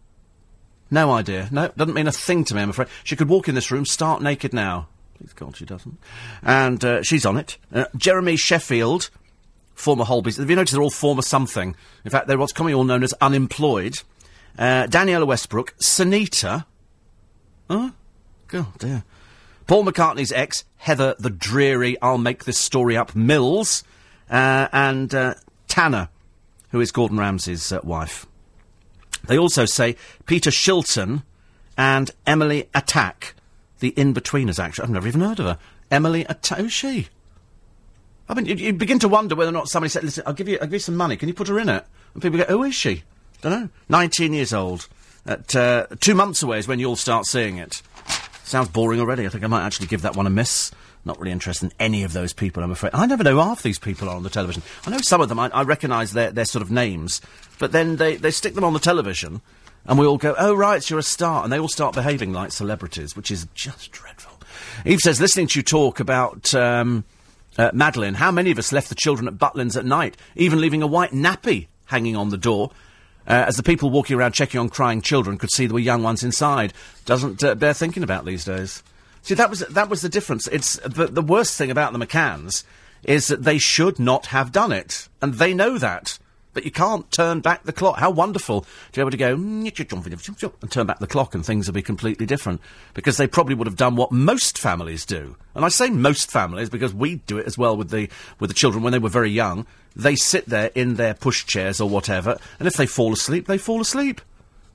No idea. No, doesn't mean a thing to me, I'm afraid. She could walk in this room, start naked now. Please God, she doesn't. And uh, she's on it. Uh, Jeremy Sheffield, former Holby's. Have you noticed they're all former something? In fact, they're what's commonly all known as unemployed. Uh, Danniella Westbrook, Sunita, huh? God dear. Paul McCartney's ex, Heather the Dreary, I'll make this story up, Mills, uh, and uh, Tanner, who is Gordon Ramsay's uh, wife. They also say Peter Shilton and Emily Attack, the In-Betweeners actress. I've never even heard of her. Emily Attack, who's she? I mean, you, you begin to wonder whether or not somebody said, listen, I'll give you, I'll give you some money, can you put her in it? And people go, who is she? Don't know. nineteen years old. At, uh, two months away is when you'll start seeing it. Sounds boring already. I think I might actually give that one a miss. Not really interested in any of those people, I'm afraid. I never know who half these people are on the television. I know some of them, I, I recognise their, their sort of names, but then they, they stick them on the television, and we all go, oh, right, you're a star, and they all start behaving like celebrities, which is just dreadful. Eve says, listening to you talk about, um, Uh, Madeline, how many of us left the children at Butlins at night, even leaving a white nappy hanging on the door, uh, as the people walking around checking on crying children could see there were young ones inside? Doesn't uh, bear thinking about these days. See, that was that was the difference. It's the, the worst thing about the McCanns is that they should not have done it, and they know that. But you can't turn back the clock. How wonderful to be able to go and turn back the clock and things will be completely different, because they probably would have done what most families do. And I say most families because we do it as well with the with the children when they were very young. They sit there in their push chairs or whatever, and if they fall asleep, they fall asleep.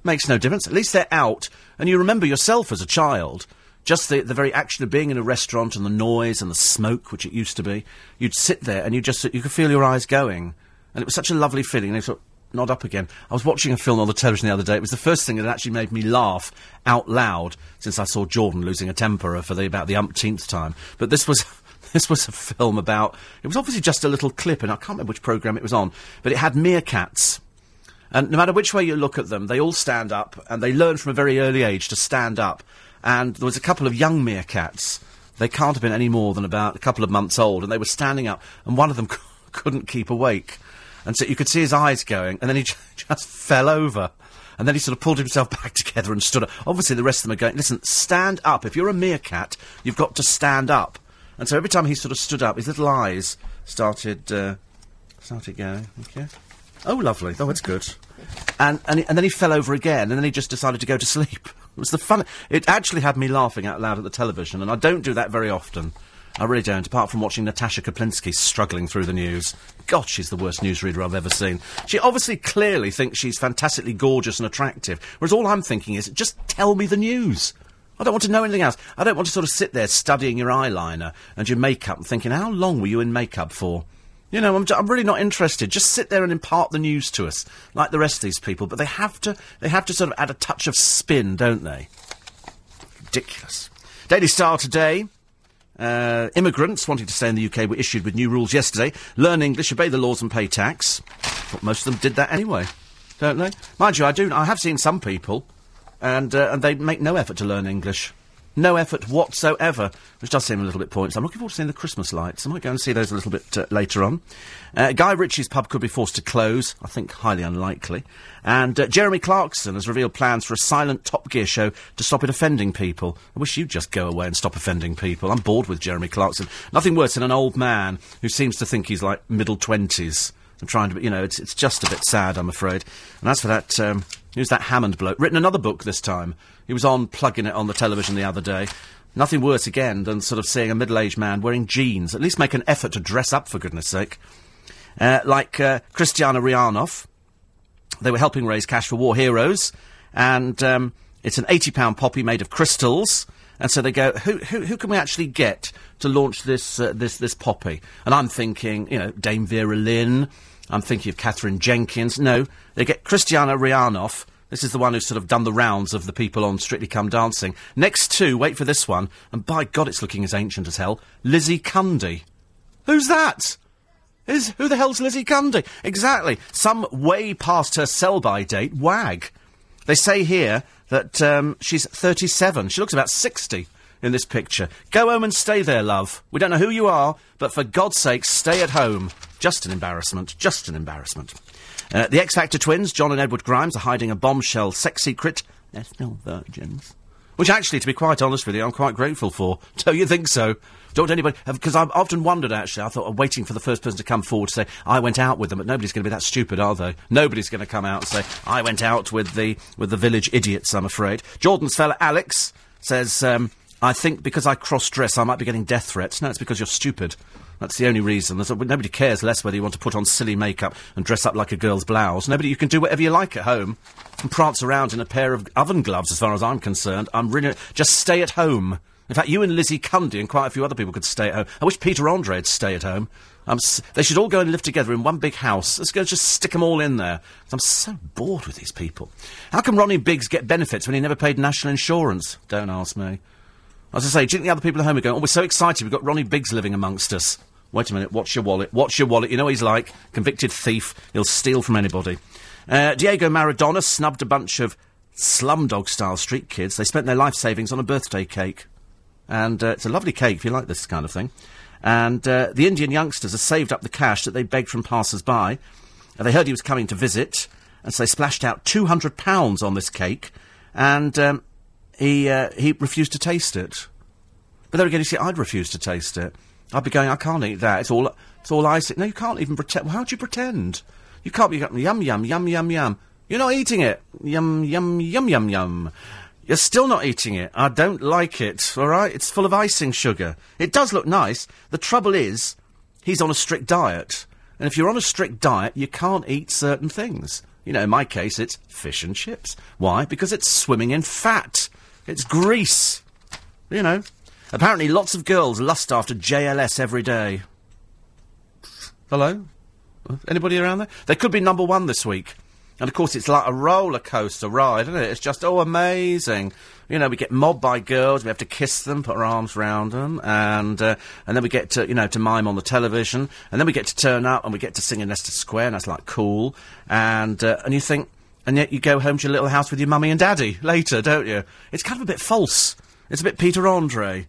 Makes no difference. At least they're out. And you remember yourself as a child, just the, the very action of being in a restaurant and the noise and the smoke, which it used to be. You'd sit there and you just you could feel your eyes going. And it was such a lovely feeling, and they sort of nod up again. I was watching a film on the television the other day. It was the first thing that actually made me laugh out loud since I saw Jordan losing a temper for the, about the umpteenth time. But this was this was a film about... It was obviously just a little clip, and I can't remember which programme it was on, but it had meerkats. And no matter which way you look at them, they all stand up, and they learn from a very early age to stand up. And there was a couple of young meerkats. They can't have been any more than about a couple of months old, and they were standing up, and one of them couldn't keep awake. And so you could see his eyes going, and then he just fell over. And then he sort of pulled himself back together and stood up. Obviously, the rest of them are going, listen, stand up. If you're a meerkat, you've got to stand up. And so every time he sort of stood up, his little eyes started uh, started going. Okay. Oh, lovely. Oh, it's good. And and, he, and then he fell over again, and then he just decided to go to sleep. It was the fun. It actually had me laughing out loud at the television, and I don't do that very often. I really don't, apart from watching Natasha Kaplinsky struggling through the news. God, she's the worst newsreader I've ever seen. She obviously clearly thinks she's fantastically gorgeous and attractive, whereas all I'm thinking is, just tell me the news. I don't want to know anything else. I don't want to sort of sit there studying your eyeliner and your makeup and thinking, how long were you in makeup for? You know, I'm, j- I'm really not interested. Just sit there and impart the news to us, like the rest of these people. But they have to, they have to sort of add a touch of spin, don't they? Ridiculous. Daily Star today... Uh, immigrants wanting to stay in the U K were issued with new rules yesterday. Learn English, obey the laws and pay tax. But most of them did that anyway, don't they? Mind you, I do. I have seen some people, and uh, and they make no effort to learn English. No effort whatsoever, which does seem a little bit pointless. I'm looking forward to seeing the Christmas lights. I might go and see those a little bit uh, later on. Uh, Guy Ritchie's pub could be forced to close. I think highly unlikely. And uh, Jeremy Clarkson has revealed plans for a silent Top Gear show to stop it offending people. I wish you'd just go away and stop offending people. I'm bored with Jeremy Clarkson. Nothing worse than an old man who seems to think he's, like, middle twenties. I'm trying to, you know, it's, it's just a bit sad, I'm afraid. And as for that, um, who's that Hammond bloke? Written another book this time. He was on plugging it on the television the other day. Nothing worse, again, than sort of seeing a middle-aged man wearing jeans. At least make an effort to dress up, for goodness sake. Uh, like uh, Christiana Rianoff. They were helping raise cash for war heroes. And um, it's an eighty pound poppy made of crystals. And so they go, who who, who can we actually get to launch this, uh, this, this poppy? And I'm thinking, you know, Dame Vera Lynn... I'm thinking of Catherine Jenkins. No, they get Christiana Rianoff. This is the one who's sort of done the rounds of the people on Strictly Come Dancing. Next to, wait for this one, and by God, it's looking as ancient as hell, Lizzie Cundy. Who's that? Is, who the hell's Lizzie Cundy? Exactly. Some way past her sell-by date wag. They say here that um, she's thirty-seven. She looks about sixty in this picture. Go home and stay there, love. We don't know who you are, but for God's sake, stay at home. Just an embarrassment. Just an embarrassment. Uh, the X Factor twins, John and Edward Grimes, are hiding a bombshell sex secret. They're still virgins. Which, actually, to be quite honest with you, I'm quite grateful for. Don't you think so? Don't anybody... Because I've often wondered, actually, I thought, I'm waiting for the first person to come forward to say, I went out with them, but nobody's going to be that stupid, are they? Nobody's going to come out and say, I went out with the with the Village Idiots, I'm afraid. Jordan's fella, Alex, says, um, I think because I cross-dress, I might be getting death threats. No, it's because you're stupid. That's the only reason. There's, nobody cares less whether you want to put on silly makeup and dress up like a girl's blouse. Nobody, you can do whatever you like at home and prance around in a pair of oven gloves, as far as I'm concerned. I'm really... Just stay at home. In fact, you and Lizzie Cundy and quite a few other people could stay at home. I wish Peter Andre would stay at home. Um, s- they should all go and live together in one big house. Let's go just stick them all in there. I'm so bored with these people. How can Ronnie Biggs get benefits when he never paid national insurance? Don't ask me. As I say, do you think the other people at home are going, oh, we're so excited, we've got Ronnie Biggs living amongst us. Wait a minute, watch your wallet, watch your wallet. You know what he's like, convicted thief, he'll steal from anybody. Uh, Diego Maradona snubbed a bunch of slumdog-style street kids. They spent their life savings on a birthday cake. And uh, it's a lovely cake if you like this kind of thing. And uh, the Indian youngsters had saved up the cash that they begged from passers-by. And they heard he was coming to visit, and so they splashed out two hundred pounds on this cake, and um, he uh, he refused to taste it. But then again, you see, I'd refuse to taste it. I'd be going, I can't eat that, it's all it's all icing. No, you can't even pretend. Well, how do you pretend? You can't be going, yum, yum, yum, yum, yum. You're not eating it. Yum, yum, yum, yum, yum. You're still not eating it. I don't like it, all right? It's full of icing sugar. It does look nice. The trouble is, he's on a strict diet. And if you're on a strict diet, you can't eat certain things. You know, in my case, it's fish and chips. Why? Because it's swimming in fat. It's grease. You know. Apparently lots of girls lust after J L S every day. Hello? Anybody around there? They could be number one this week. And, of course, it's like a roller coaster ride, isn't it? It's just, oh, amazing. You know, we get mobbed by girls, we have to kiss them, put our arms round them, and uh, and then we get to, you know, to mime on the television, and then we get to turn up and we get to sing in Leicester Square, and that's, like, cool. And, uh, and you think, and yet you go home to your little house with your mummy and daddy later, don't you? It's kind of a bit false. It's a bit Peter Andre.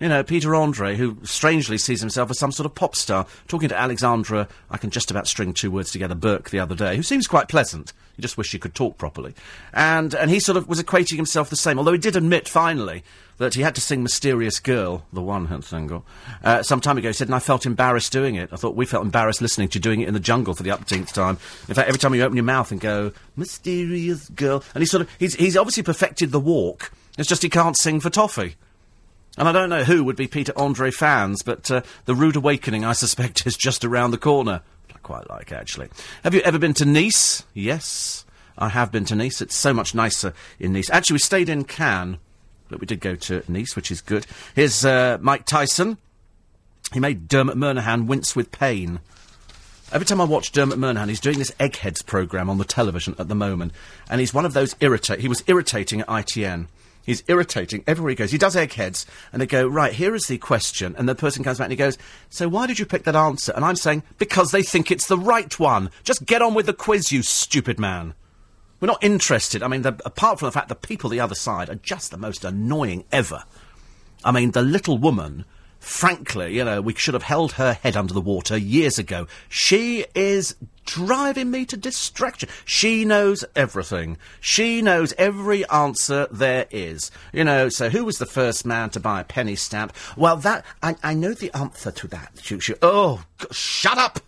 You know, Peter Andre, who strangely sees himself as some sort of pop star. Talking to Alexandra, I can just about string two words together, Burke, the other day, who seems quite pleasant. You just wish he could talk properly. And and he sort of was equating himself the same, although he did admit, finally, that he had to sing Mysterious Girl, the one hit single, uh, some time ago. He said, and I felt embarrassed doing it. I thought we felt embarrassed listening to doing it in the jungle for the umpteenth time. In fact, every time you open your mouth and go, Mysterious Girl, and he sort of, he's, he's obviously perfected the walk. It's just he can't sing for toffee. And I don't know who would be Peter Andre fans, but uh, the rude awakening, I suspect, is just around the corner. I quite like, actually. Have you ever been to Nice? Yes, I have been to Nice. It's so much nicer in Nice. Actually, we stayed in Cannes, but we did go to Nice, which is good. Here's uh, Mike Tyson. He made Dermot Murnahan wince with pain. Every time I watch Dermot Murnahan, he's doing this Eggheads programme on the television at the moment, and he's one of those irritate. He was irritating at I T N. He's irritating everywhere he goes. He does Eggheads, and they go, right, here is the question. And the person comes back and he goes, so why did you pick that answer? And I'm saying, because they think it's the right one. Just get on with the quiz, you stupid man. We're not interested. I mean, the, apart from the fact the people the other side are just the most annoying ever. I mean, the little woman, frankly, you know, we should have held her head under the water years ago. She is driving me to distraction. She knows everything. She knows every answer there is. You know, so who was the first man to buy a penny stamp? Well, that... I, I know the answer to that. She, she, oh, God, shut up!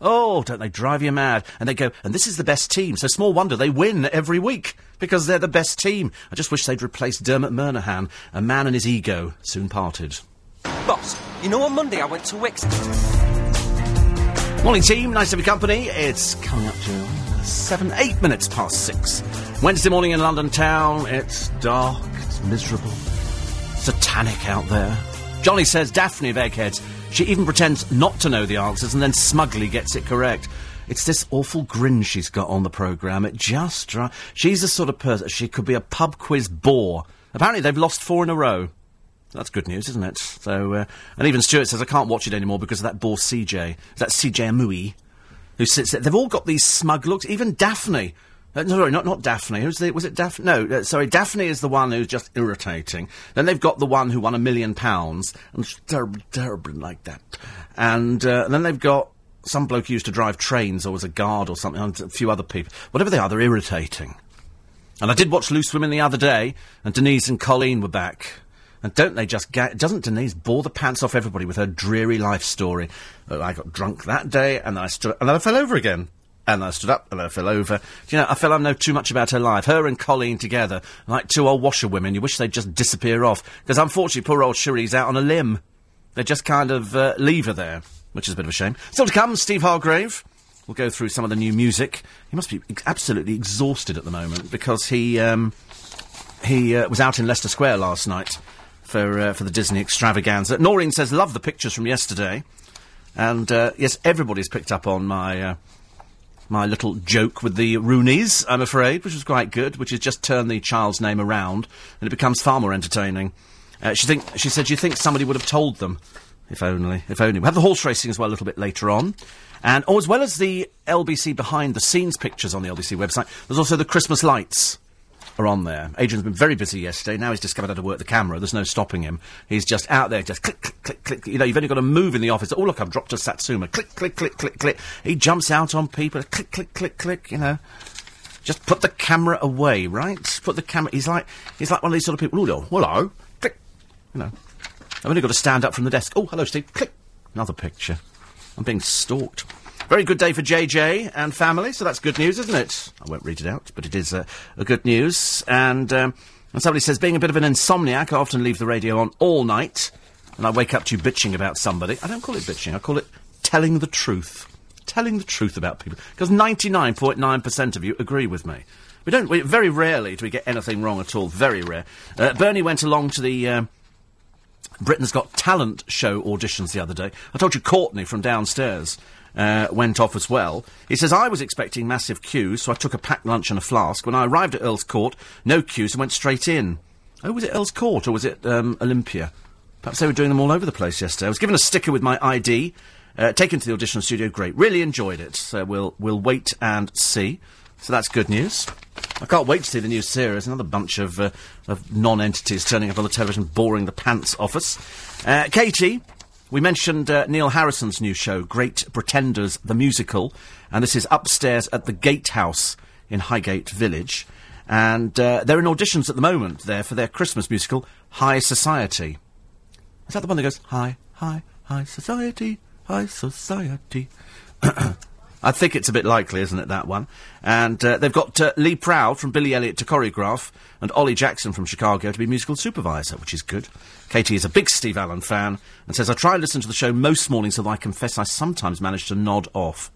Oh, don't they drive you mad? And they go, and this is the best team, so small wonder they win every week, because they're the best team. I just wish they'd replace Dermot Murnahan. A man and his ego soon parted. Boss, you know on Monday I went to Wix. Morning team, nice to have your company. It's coming up to seven, eight minutes past six. Wednesday morning in London town. It's dark, it's miserable, satanic out there. Johnny says Daphne of Eggheads. She even pretends not to know the answers and then smugly gets it correct. It's this awful grin she's got on the programme. It just... Dri- she's the sort of person... She could be a pub quiz bore. Apparently they've lost four in a row. That's good news, isn't it? So, uh, and even Stuart says, I can't watch it anymore because of that bore C J. That C J Amui, who sits there. They've all got these smug looks. Even Daphne. Uh, no, sorry, not, not Daphne. Who's the, was it Daphne? No, uh, sorry, Daphne is the one who's just irritating. Then they've got the one who won a million pounds. And she's terrible, terrible like that. And, uh, and then they've got some bloke who used to drive trains or was a guard or something, and a few other people. Whatever they are, they're irritating. And I did watch Loose Women the other day, and Denise and Colleen were back. And don't they just... Ga- doesn't Denise bore the pants off everybody with her dreary life story? Oh, I got drunk that day, and then I stood... And then I fell over again. And I stood up, and I fell over. Do you know, I feel I know too much about her life. Her and Colleen together, like two old washerwomen. You wish they'd just disappear off. Because, unfortunately, poor old Cherie's out on a limb. They just kind of uh, leave her there, which is a bit of a shame. Still to come, Steve Hargrave. We'll go through some of the new music. He must be ex- absolutely exhausted at the moment, because he, um... He uh, was out in Leicester Square last night. For, uh, for the Disney extravaganza. Noreen says, love the pictures from yesterday. And, uh, yes, everybody's picked up on my, uh, my little joke with the Roonies, I'm afraid, which was quite good, which is just turn the child's name around, and it becomes far more entertaining. Uh, she think, she said, you think somebody would have told them? If only, if only. We'll have the horse racing as well a little bit later on. And, oh, as well as the L B C behind-the-scenes pictures on the L B C website, there's also the Christmas lights. are on there. Adrian's been very busy yesterday. Now he's discovered how to work the camera. There's no stopping him. He's just out there, just click, click, click, click. You know, you've only got to move in the office. Oh, look, I've dropped a Satsuma. Click, click, click, click, click. He jumps out on people. Click, click, click, click, you know. Just put the camera away, right? Put the camera... He's like he's like one of these sort of people. Oh, hello. Click. You know. I've only got to stand up from the desk. Oh, hello, Steve. Click. Another picture. I'm being stalked. Very good day for J J and family, so that's good news, isn't it? I won't read it out, but it is uh, a good news. And, um, and somebody says, being a bit of an insomniac, I often leave the radio on all night, and I wake up to you bitching about somebody. I don't call it bitching, I call it telling the truth. Telling the truth about people. Because ninety-nine point nine percent of you agree with me. We don't, we, very rarely do we get anything wrong at all, very rare. Uh, Bernie went along to the... Um, Britain's Got Talent show auditions the other day. I told you Courtney from downstairs uh, went off as well. He says, I was expecting massive queues, so I took a packed lunch and a flask. When I arrived at Earl's Court, no queues and went straight in. Oh, was it Earl's Court or was it um, Olympia? Perhaps they were doing them all over the place yesterday. I was given a sticker with my I D, uh, taken to the audition studio. Great. Really enjoyed it. So we'll, we'll wait and see. So that's good news. I can't wait to see the new series. Another bunch of, uh, of non-entities turning up on the television, boring the pants off us. Uh, Katie, we mentioned uh, Neil Harrison's new show, Great Pretenders, the musical. And this is upstairs at the Gatehouse in Highgate Village. And uh, they're in auditions at the moment there for their Christmas musical, High Society. Is that the one that goes, High, High, High Society, High Society? I think it's a bit likely, isn't it, that one? And uh, they've got uh, Lee Proud from Billy Elliot to choreograph and Ollie Jackson from Chicago to be musical supervisor, which is good. Katie is a big Steve Allen fan and says, I try and listen to the show most mornings, although I confess I sometimes manage to nod off.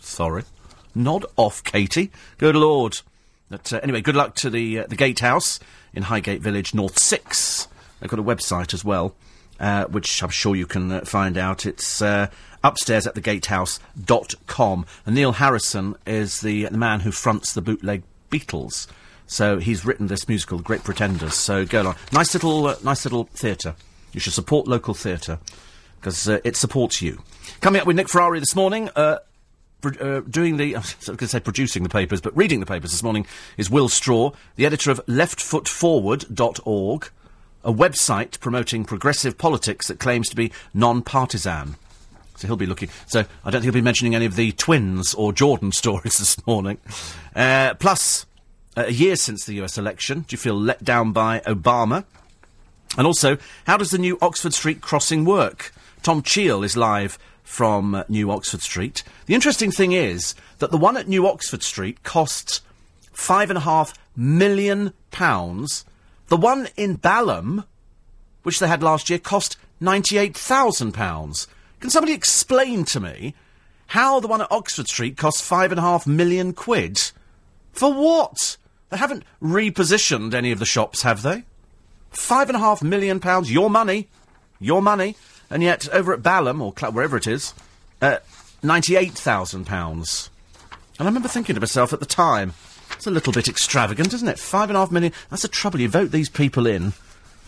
Sorry. Nod off, Katie. Good Lord. But, uh, anyway, good luck to the, uh, the Gatehouse in Highgate Village, North six. They've got a website as well, uh, which I'm sure you can uh, find out. It's... Uh, upstairs at the gatehouse dot com. And Neil Harrison is the, the man who fronts the bootleg Beatles. So he's written this musical, Great Pretenders. So go along. Nice little, uh, nice little theatre. You should support local theatre because uh, it supports you. Coming up with Nick Ferrari this morning, uh, pr- uh, doing the, I was going to say producing the papers, but reading the papers this morning is Will Straw, the editor of left foot forward dot org, a website promoting progressive politics that claims to be non-partisan. So he'll be looking... So I don't think he'll be mentioning any of the Twins or Jordan stories this morning. Uh, plus, uh, a year since the U S election. Do you feel let down by Obama? And also, how does the new Oxford Street crossing work? Tom Cheel is live from uh, New Oxford Street. The interesting thing is that the one at New Oxford Street costs five and a half million pounds. The one in Balham, which they had last year, cost ninety-eight thousand pounds. Can somebody explain to me how the one at Oxford Street costs five and a half million quid? For what? They haven't repositioned any of the shops, have they? Five and a half million pounds, your money. Your money. And yet, over at Balham, or Cl- wherever it is, uh, ninety-eight thousand pounds. And I remember thinking to myself at the time, it's a little bit extravagant, isn't it? Five and a half million. That's the trouble. You vote these people in.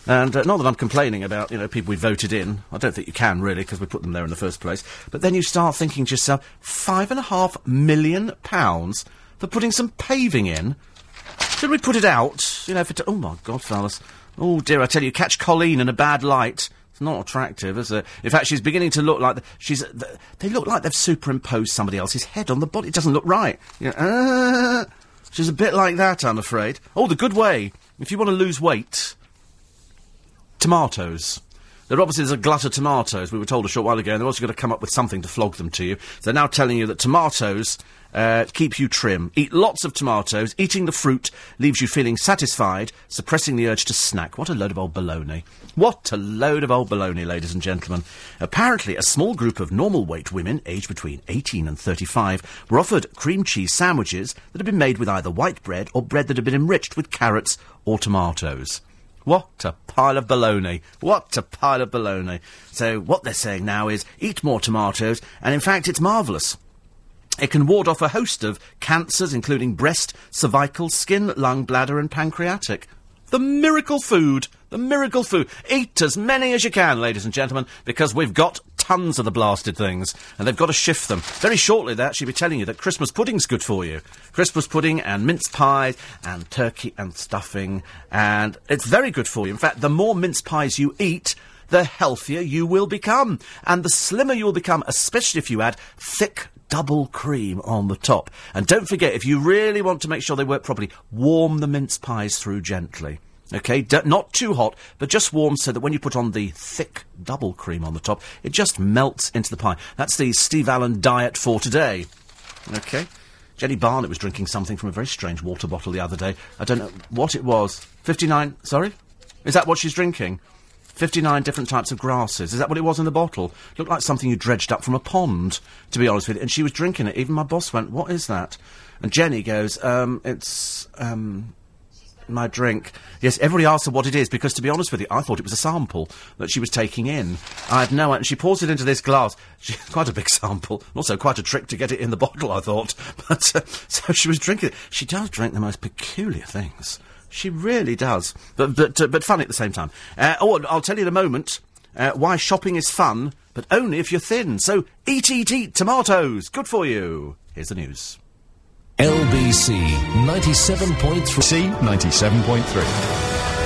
And uh, not that I'm complaining about, you know, people we voted in. I don't think you can, really, because we put them there in the first place. But then you start thinking to yourself, five and a half million pounds for putting some paving in? Should we put it out? You know, for... T- oh, my God, fellas. Oh, dear, I tell you, catch Colleen in a bad light. It's not attractive, is it? In fact, she's beginning to look like... The- she's. The- they look like they've superimposed somebody else's head on the body. It doesn't look right. You know, uh, she's a bit like that, I'm afraid. Oh, the good way. If you want to lose weight... Tomatoes. There obviously is a glut of tomatoes, we were told a short while ago, and they've also got to come up with something to flog them to you. They're now telling you that tomatoes uh, keep you trim. Eat lots of tomatoes. Eating the fruit leaves you feeling satisfied, suppressing the urge to snack. What a load of old baloney. What a load of old baloney, ladies and gentlemen. Apparently, a small group of normal weight women, aged between eighteen and thirty-five, were offered cream cheese sandwiches that had been made with either white bread or bread that had been enriched with carrots or tomatoes. What a pile of baloney. What a pile of baloney. So what they're saying now is eat more tomatoes, and in fact it's marvellous. It can ward off a host of cancers, including breast, cervical, skin, lung, bladder and pancreatic. The miracle food. The miracle food. Eat as many as you can, ladies and gentlemen, because we've got tons of the blasted things, and they've got to shift them. Very shortly, they'll actually be telling you that Christmas pudding's good for you. Christmas pudding and mince pies and turkey and stuffing, and it's very good for you. In fact, the more mince pies you eat, the healthier you will become, and the slimmer you will become, especially if you add thick double cream on the top. And don't forget, if you really want to make sure they work properly, warm the mince pies through gently. OK? D- not too hot, but just warm so that when you put on the thick double cream on the top, it just melts into the pie. That's the Steve Allen diet for today. OK? Jenny Barnett was drinking something from a very strange water bottle the other day. I don't know what it was. fifty-nine... Sorry? Is that what she's drinking? fifty-nine different types of grasses. Is that what it was in the bottle? Looked like something you dredged up from a pond, to be honest with you. And she was drinking it. Even my boss went, what is that? And Jenny goes, um, it's, um, my drink. Yes, everybody asked her what it is, because, to be honest with you, I thought it was a sample that she was taking in. I had no idea. And she pours it into this glass. She, quite a big sample. Also quite a trick to get it in the bottle, I thought. But, uh, so she was drinking it. She does drink the most peculiar things. She really does. But but, uh, but fun at the same time. Uh, oh, I'll tell you in a moment uh, why shopping is fun, but only if you're thin. So eat, eat, eat tomatoes. Good for you. Here's the news. L B C ninety-seven point three. C ninety-seven point three.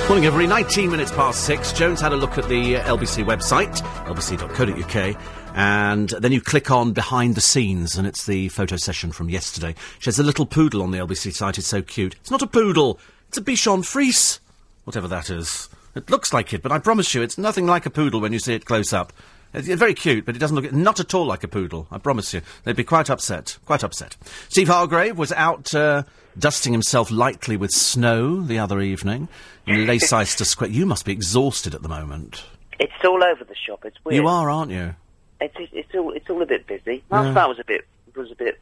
Morning, everybody. nineteen minutes past six. Jones had a look at the uh, L B C website, l b c dot co dot u k. And then you click on Behind the Scenes, and it's the photo session from yesterday. She has a little poodle on the L B C site. It's so cute. It's not a poodle. It's a Bichon Frise, whatever that is. It looks like it, but I promise you, it's nothing like a poodle when you see it close up. It's very cute, but it doesn't look not at all like a poodle, I promise you. They'd be quite upset, quite upset. Steve Hargrave was out uh, dusting himself lightly with snow the other evening in Leicester Square. You must be exhausted at the moment. It's all over the shop, it's weird. You are, aren't you? It's, it's, all, it's all a bit busy. Last yeah. night was a bit, was a bit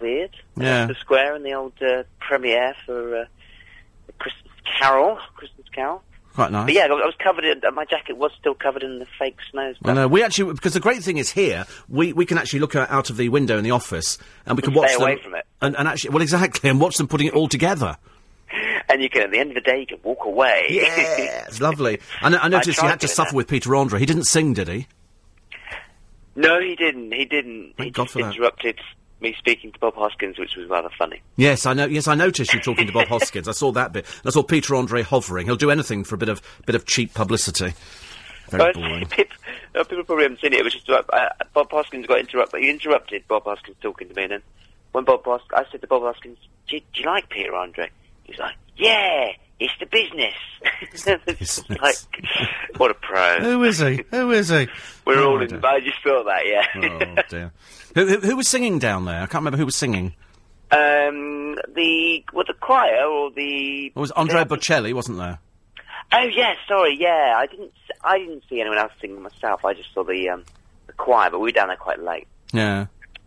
weird. Yeah. The square and the old uh, premiere for... Uh, Christmas Carol, Christmas Carol. Quite nice. But yeah, I was covered in, my jacket was still covered in the fake snow. Well, no, we actually, because the great thing is here, we, we can actually look out of the window in the office and we can, can watch stay them. Away from it. And, and actually, well, exactly, and watch them putting it all together. And you can, at the end of the day, you can walk away. Yeah, it's lovely. And I, I noticed I you had to suffer that. With Peter Andre. He didn't sing, did he? No, he didn't. He didn't. Thank he God just for that. Interrupted... me speaking to Bob Hoskins, which was rather funny. Yes, I know. Yes, I noticed you talking to Bob Hoskins. I saw that bit. I saw Peter Andre hovering. He'll do anything for a bit of bit of cheap publicity. Very well, boring. People, people probably haven't seen it. It was just uh, Bob Hoskins got interrupted. He interrupted Bob Hoskins talking to me, and then when Bob Hos- I said to Bob Hoskins, do, "Do you like Peter Andre?" He's like, "Yeah, it's the business." It's the business. Like, what a pro! Who is he? Who is he? We're oh, all in. I just thought that. Yeah. Oh dear. Who, who, who was singing down there? I can't remember who was singing. Um, the... Well, the choir, or the... It was Andrea Bocelli, wasn't there? Oh, yeah, sorry, yeah. I didn't I didn't see anyone else singing myself. I just saw the, um, the choir, but we were down there quite late. Yeah.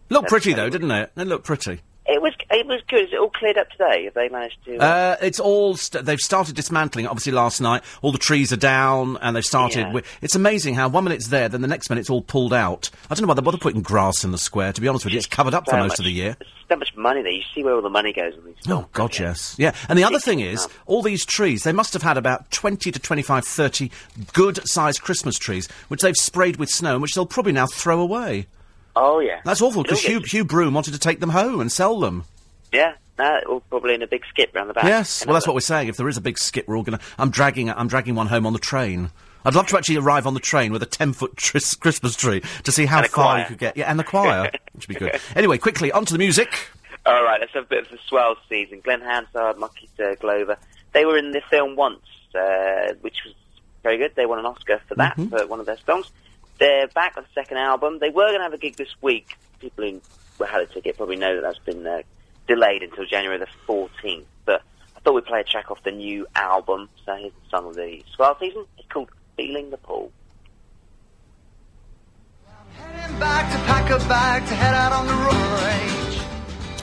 Looked pretty, though, didn't it? It looked pretty. It was it was good. Is it all cleared up today? Have they managed to... Uh, uh it's all... St- they've started dismantling, obviously, last night. All the trees are down, and they've started... Yeah. With, it's amazing how one minute's there, then the next minute it's all pulled out. I don't know why they bother putting grass in the square, to be honest with you. It's covered up so for most much, of the year. There's so much money there. You see where all the money goes on these... Oh, God, right? Yes. Yeah, and the other thing is, all these trees, they must have had about twenty to twenty-five, thirty good-sized Christmas trees, which they've sprayed with snow, and which they'll probably now throw away. Oh, yeah. That's awful, because Hugh, Hugh Broome wanted to take them home and sell them. Yeah, no, all probably in a big skip round the back. Yes, well, that's what we're saying. If there is a big skip, we're all going to... I'm dragging I'm dragging one home on the train. I'd love to actually arrive on the train with a ten-foot tr- Christmas tree to see how far you could get. Yeah, and the choir, which would be good. Anyway, quickly, on to the music. All right, let's have a bit of the swell season. Glenn Hansard, Marquita Glover, they were in the film Once, uh, which was very good. They won an Oscar for that, mm-hmm. for one of their songs. They're back with the second album. They were going to have a gig this week. People who had a ticket probably know that that's been uh, delayed until January the fourteenth. But I thought we'd play a track off the new album. So here's the song of the swell season. It's called Feeling the Pull. I'm heading back to pack a bag to head out on the range.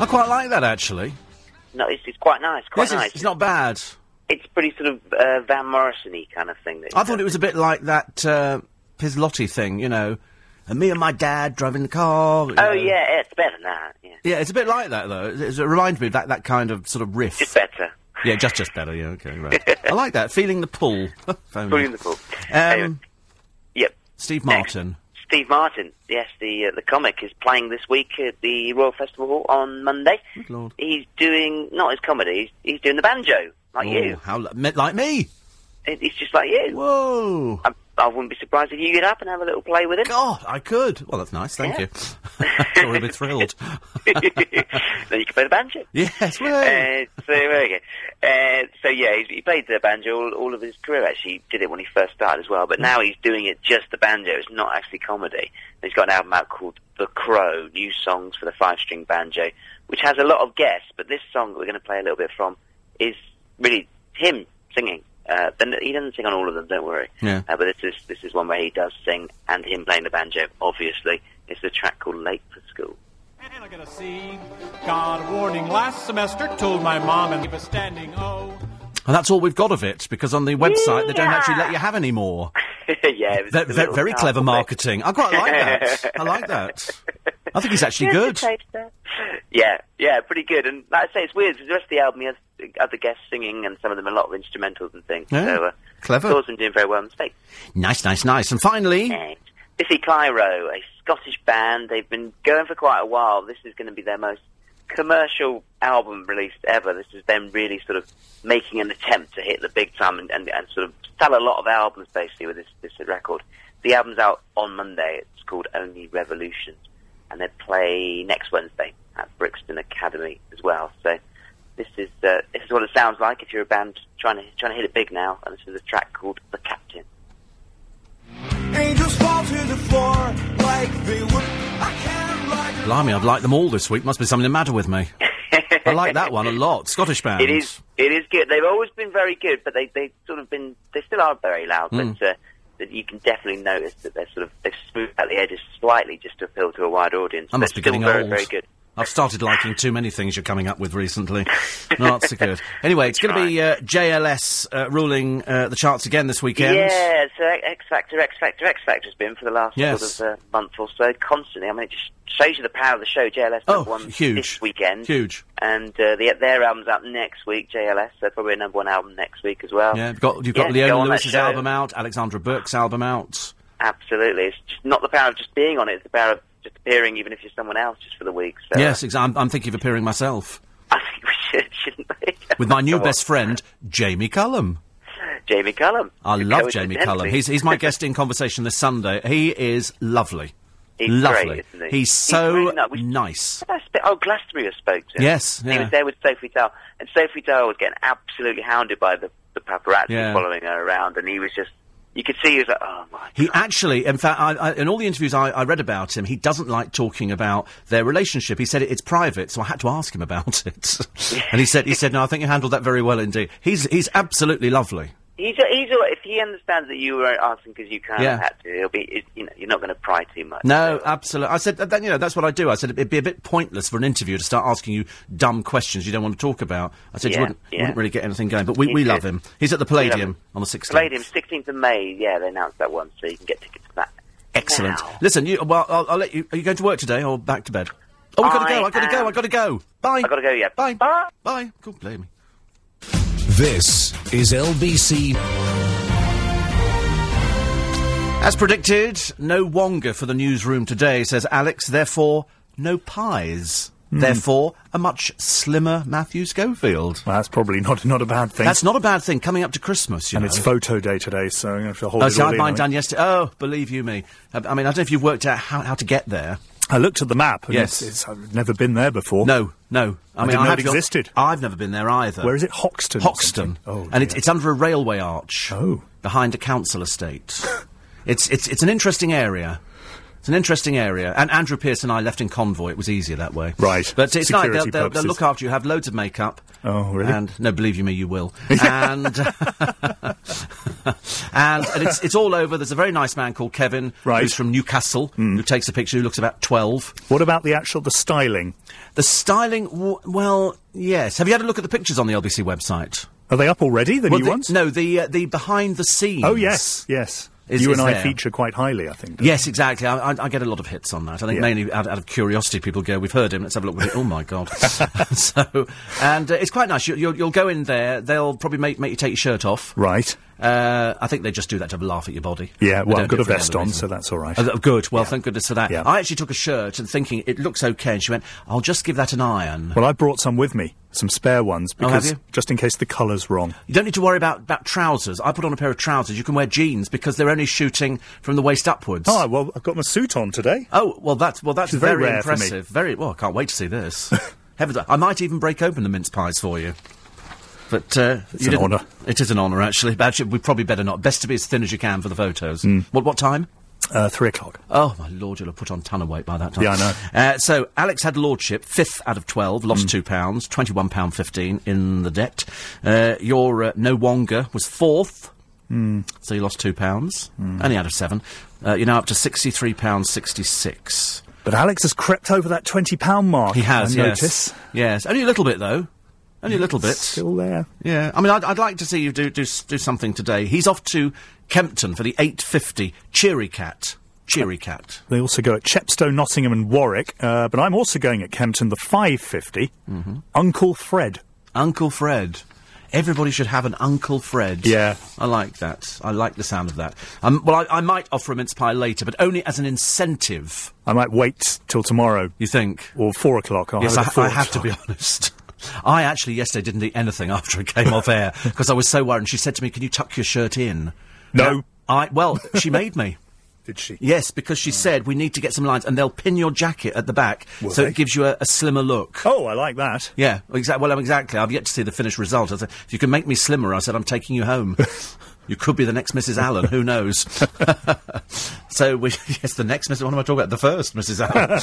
I quite like that, actually. No, it's, it's quite nice, quite this nice. Is, it's not bad. It's pretty sort of uh, Van Morrison-y kind of thing. That I thought it was a bit like that... Uh, Pizzotti thing, you know, and me and my dad driving the car. Oh, know. Yeah, it's better than that, yeah. Yeah, it's a bit like that, though. It, it, it reminds me of that, that kind of sort of riff. Just better. Yeah, just, just better, yeah, okay, right. I like that, Feeling the Pull. Feeling the Pull. Um, anyway. Yep. Steve Martin. Next. Steve Martin, yes, the uh, the comic, is playing this week at the Royal Festival Hall on Monday. Good Lord. He's doing, not his comedy, he's, he's doing the banjo, like oh, you. How, like me? It, it's just like you. Whoa. I, I wouldn't be surprised if you get up and have a little play with him. God, I could. Well, that's nice, thank yeah. you. I would be thrilled. Then you can play the banjo. Yes, right. Uh, so, there we go. Uh, so, yeah, he, he played the banjo all, all of his career, actually. He did it when he first started as well, but now he's doing it just the banjo. It's not actually comedy. And he's got an album out called The Crow, New Songs for the Five-String Banjo, which has a lot of guests, but this song that we're going to play a little bit from is really him singing. Uh, then he doesn't sing on all of them, don't worry. Yeah. Uh, but this is this is one where he does sing, and him playing the banjo, obviously. It's the track called Late for School. And I got a C. God warning, last semester told my mom and a standing O. And that's all we've got of it, because on the website yeah. they don't actually let you have any more. yeah. It was v- v- very clever marketing. I quite like that. I like that. I think he's actually good. Yeah, yeah, pretty good. And like I say, it's weird, because the rest of the album he has other guests singing, and some of them a lot of instrumentals and things. Yeah. So, uh, clever. Saw them doing very well in the States. Nice, nice, nice. And finally... Next. Biffy Clyro, a Scottish band. They've been going for quite a while. This is going to be their most commercial album released ever. This is them really sort of making an attempt to hit the big time and, and, and sort of sell a lot of albums, basically, with this, this record. The album's out on Monday. It's called Only Revolution. And they play next Wednesday at Brixton Academy as well. So... This is uh, this is what it sounds like if you're a band trying to trying to hit it big now, and this is a track called The Captain. Angels fall to the floor like they would. I can't like Blimey, I've liked them all this week. Must be something the matter with me. I like that one a lot. Scottish band. It is it is good. They've always been very good, but they they sort of been they still are very loud. Mm. But uh, that you can definitely notice that they're sort of they've smoothed out the edges slightly just to appeal to a wide audience. I must they're be getting very, old. Very good. I've started liking too many things you're coming up with recently. Not so good. Anyway, it's going to be uh, J L S uh, ruling uh, the charts again this weekend. Yeah, so X Factor, X Factor, X Factor's been for the last yes. sort of uh, month or so, constantly. I mean, it just shows you the power of the show. J L S oh, number one huge. This weekend. Huge. And uh, the, their album's out next week, J L S, so probably a number one album next week as well. Yeah, you've got, you've got yeah, Leona Lewis's album out, Alexandra Burke's album out. Absolutely. It's just not the power of just being on it, it's the power of just appearing, even if you're someone else, just for the week. So. Yes, exactly. I'm, I'm thinking of appearing myself. I think we should, shouldn't we? With my new best friend, Jamie Cullum. Jamie Cullum. I love Jamie Cullum. He's he's my guest in conversation this Sunday. He is lovely. He's lovely. Great, isn't he? He's so he's really nice. We, nice. Oh, Glastonbury I spoke to. Yes, yeah. He was there with Sophie Dahl, and Sophie Dahl was getting absolutely hounded by the, the paparazzi yeah. following her around, and he was just... You could see he was like, oh, my God. He actually, in fact, I, I, in all the interviews I, I read about him, he doesn't like talking about their relationship. He said it, it's private, so I had to ask him about it. And he said, he said, no, I think you handled that very well indeed. He's he's absolutely lovely. He's, a, he's a, if he understands that you were asking because you kind yeah. of had to, he'll be, you know, you're not going to pry too much. No, so. Absolutely. I said, that, you know, that's what I do. I said, it'd be a bit pointless for an interview to start asking you dumb questions you don't want to talk about. I said, yeah, you wouldn't, yeah. wouldn't really get anything going, but we, we love him. He's at the Palladium on the sixteenth. Palladium, sixteenth of May, yeah, they announced that one, so you can get tickets for that. Excellent. Now. Listen, you, well, I'll, I'll let you, are you going to work today or back to bed? Oh, we've got to go, I've got to go, I've got to go. Bye. I've got to go, yeah. Bye. Bye. Bye. God blame me. This is L B C. As predicted, no wonga for the newsroom today, says Alex. Therefore, no pies. Mm. Therefore, a much slimmer Matthew Schofield. Well, that's probably not not a bad thing. That's not a bad thing, coming up to Christmas, you and know. And it's photo day today, so I'm going to have to hold oh, it see, all I had mine in, done I mean. yesterday. Oh, believe you me. I, I mean, I don't know if you've worked out how, how to get there. I looked at the map, and yes. it's, it's, I've never been there before. No, no. I, I mean, didn't know I it existed. Got, I've never been there either. Where is it? Hoxton? Hoxton. Oh, and it, it's under a railway arch. Oh. Behind a council estate. it's, it's, it's an interesting area. It's an interesting area. And Andrew Pearce and I left in convoy. It was easier that way. Right. But it's like they'll, they'll, they'll look after you, have loads of makeup. Oh, really? And, no, believe you me, you will. and, and and it's it's all over. There's a very nice man called Kevin, right. who's from Newcastle, mm. who takes a picture, who looks about twelve. What about the actual, the styling? The styling, w- well, yes. Have you had a look at the pictures on the L B C website? Are they up already, the well, new the, ones? No, the uh, the behind the scenes. Oh, yes, yes. Is, you is and I there. feature quite highly, I think. Yes, exactly. I, I, I get a lot of hits on that. I think yeah. mainly out, out of curiosity, people go, we've heard him, let's have a look with it. Oh, my God. so, and uh, it's quite nice. You, you'll, you'll go in there, they'll probably make, make you take your shirt off. Right. Uh, I think they just do that to have a laugh at your body. Yeah, well, I've got a vest on, so that's all right. Oh, good. Well, yeah. Thank goodness for that. Yeah. I actually took a shirt and thinking it looks okay, and she went, I'll just give that an iron. Well, I brought some with me, some spare ones, because oh, just in case the colour's wrong. You don't need to worry about, about trousers. I put on a pair of trousers. You can wear jeans because they're only shooting from the waist upwards. Oh, well, I've got my suit on today. Oh, well, that's, well, that's very, very impressive. Very, well, I can't wait to see this. Heavens, I might even break open the mince pies for you. But, uh, it's an honour. It is an honour, actually. But actually, we probably better not. Best to be as thin as you can for the photos. Mm. What what time? Uh, three o'clock. Oh, my Lord, you'll have put on a ton of weight by that time. Yeah, I know. Uh, so, Alex had lordship, fifth out of twelve, lost mm. two pounds, twenty-one pounds fifteen in the debt. Uh, your uh, no wonga was fourth, mm. so you lost two pounds. Mm. Only out of seven. Uh, you're now up to sixty-three pounds sixty-six. But Alex has crept over that twenty pound mark. He has, I yes. notice. Yes, only a little bit, though. Only a little bit. Still there. Yeah. I mean, I'd, I'd like to see you do, do do something today. He's off to Kempton for the eight fifty. Cheery Cat. Cheery Cat. They also go at Chepstow, Nottingham and Warwick, uh, but I'm also going at Kempton the five fifty. Mm-hmm. Uncle Fred. Uncle Fred. Everybody should have an Uncle Fred. Yeah. I like that. I like the sound of that. Um, well, I, I might offer a mince pie later, but only as an incentive. I might wait till tomorrow. You think? Or four o'clock. I'll yes, have I, four I have o'clock. To be honest. I actually yesterday didn't eat anything after it came off air, because I was so worried. And she said to me, can you tuck your shirt in? No. Now, I Well, she made me. Did she? Yes, because she oh. said, we need to get some lines, and they'll pin your jacket at the back, Will so they? It gives you a, a slimmer look. Oh, I like that. Yeah, exa- well, exactly. I've yet to see the finished result. I said, if you can make me slimmer, I said, I'm taking you home. You could be the next Missus Allen, who knows? So, we, yes, the next Missus What am I talking about? The first Missus Allen.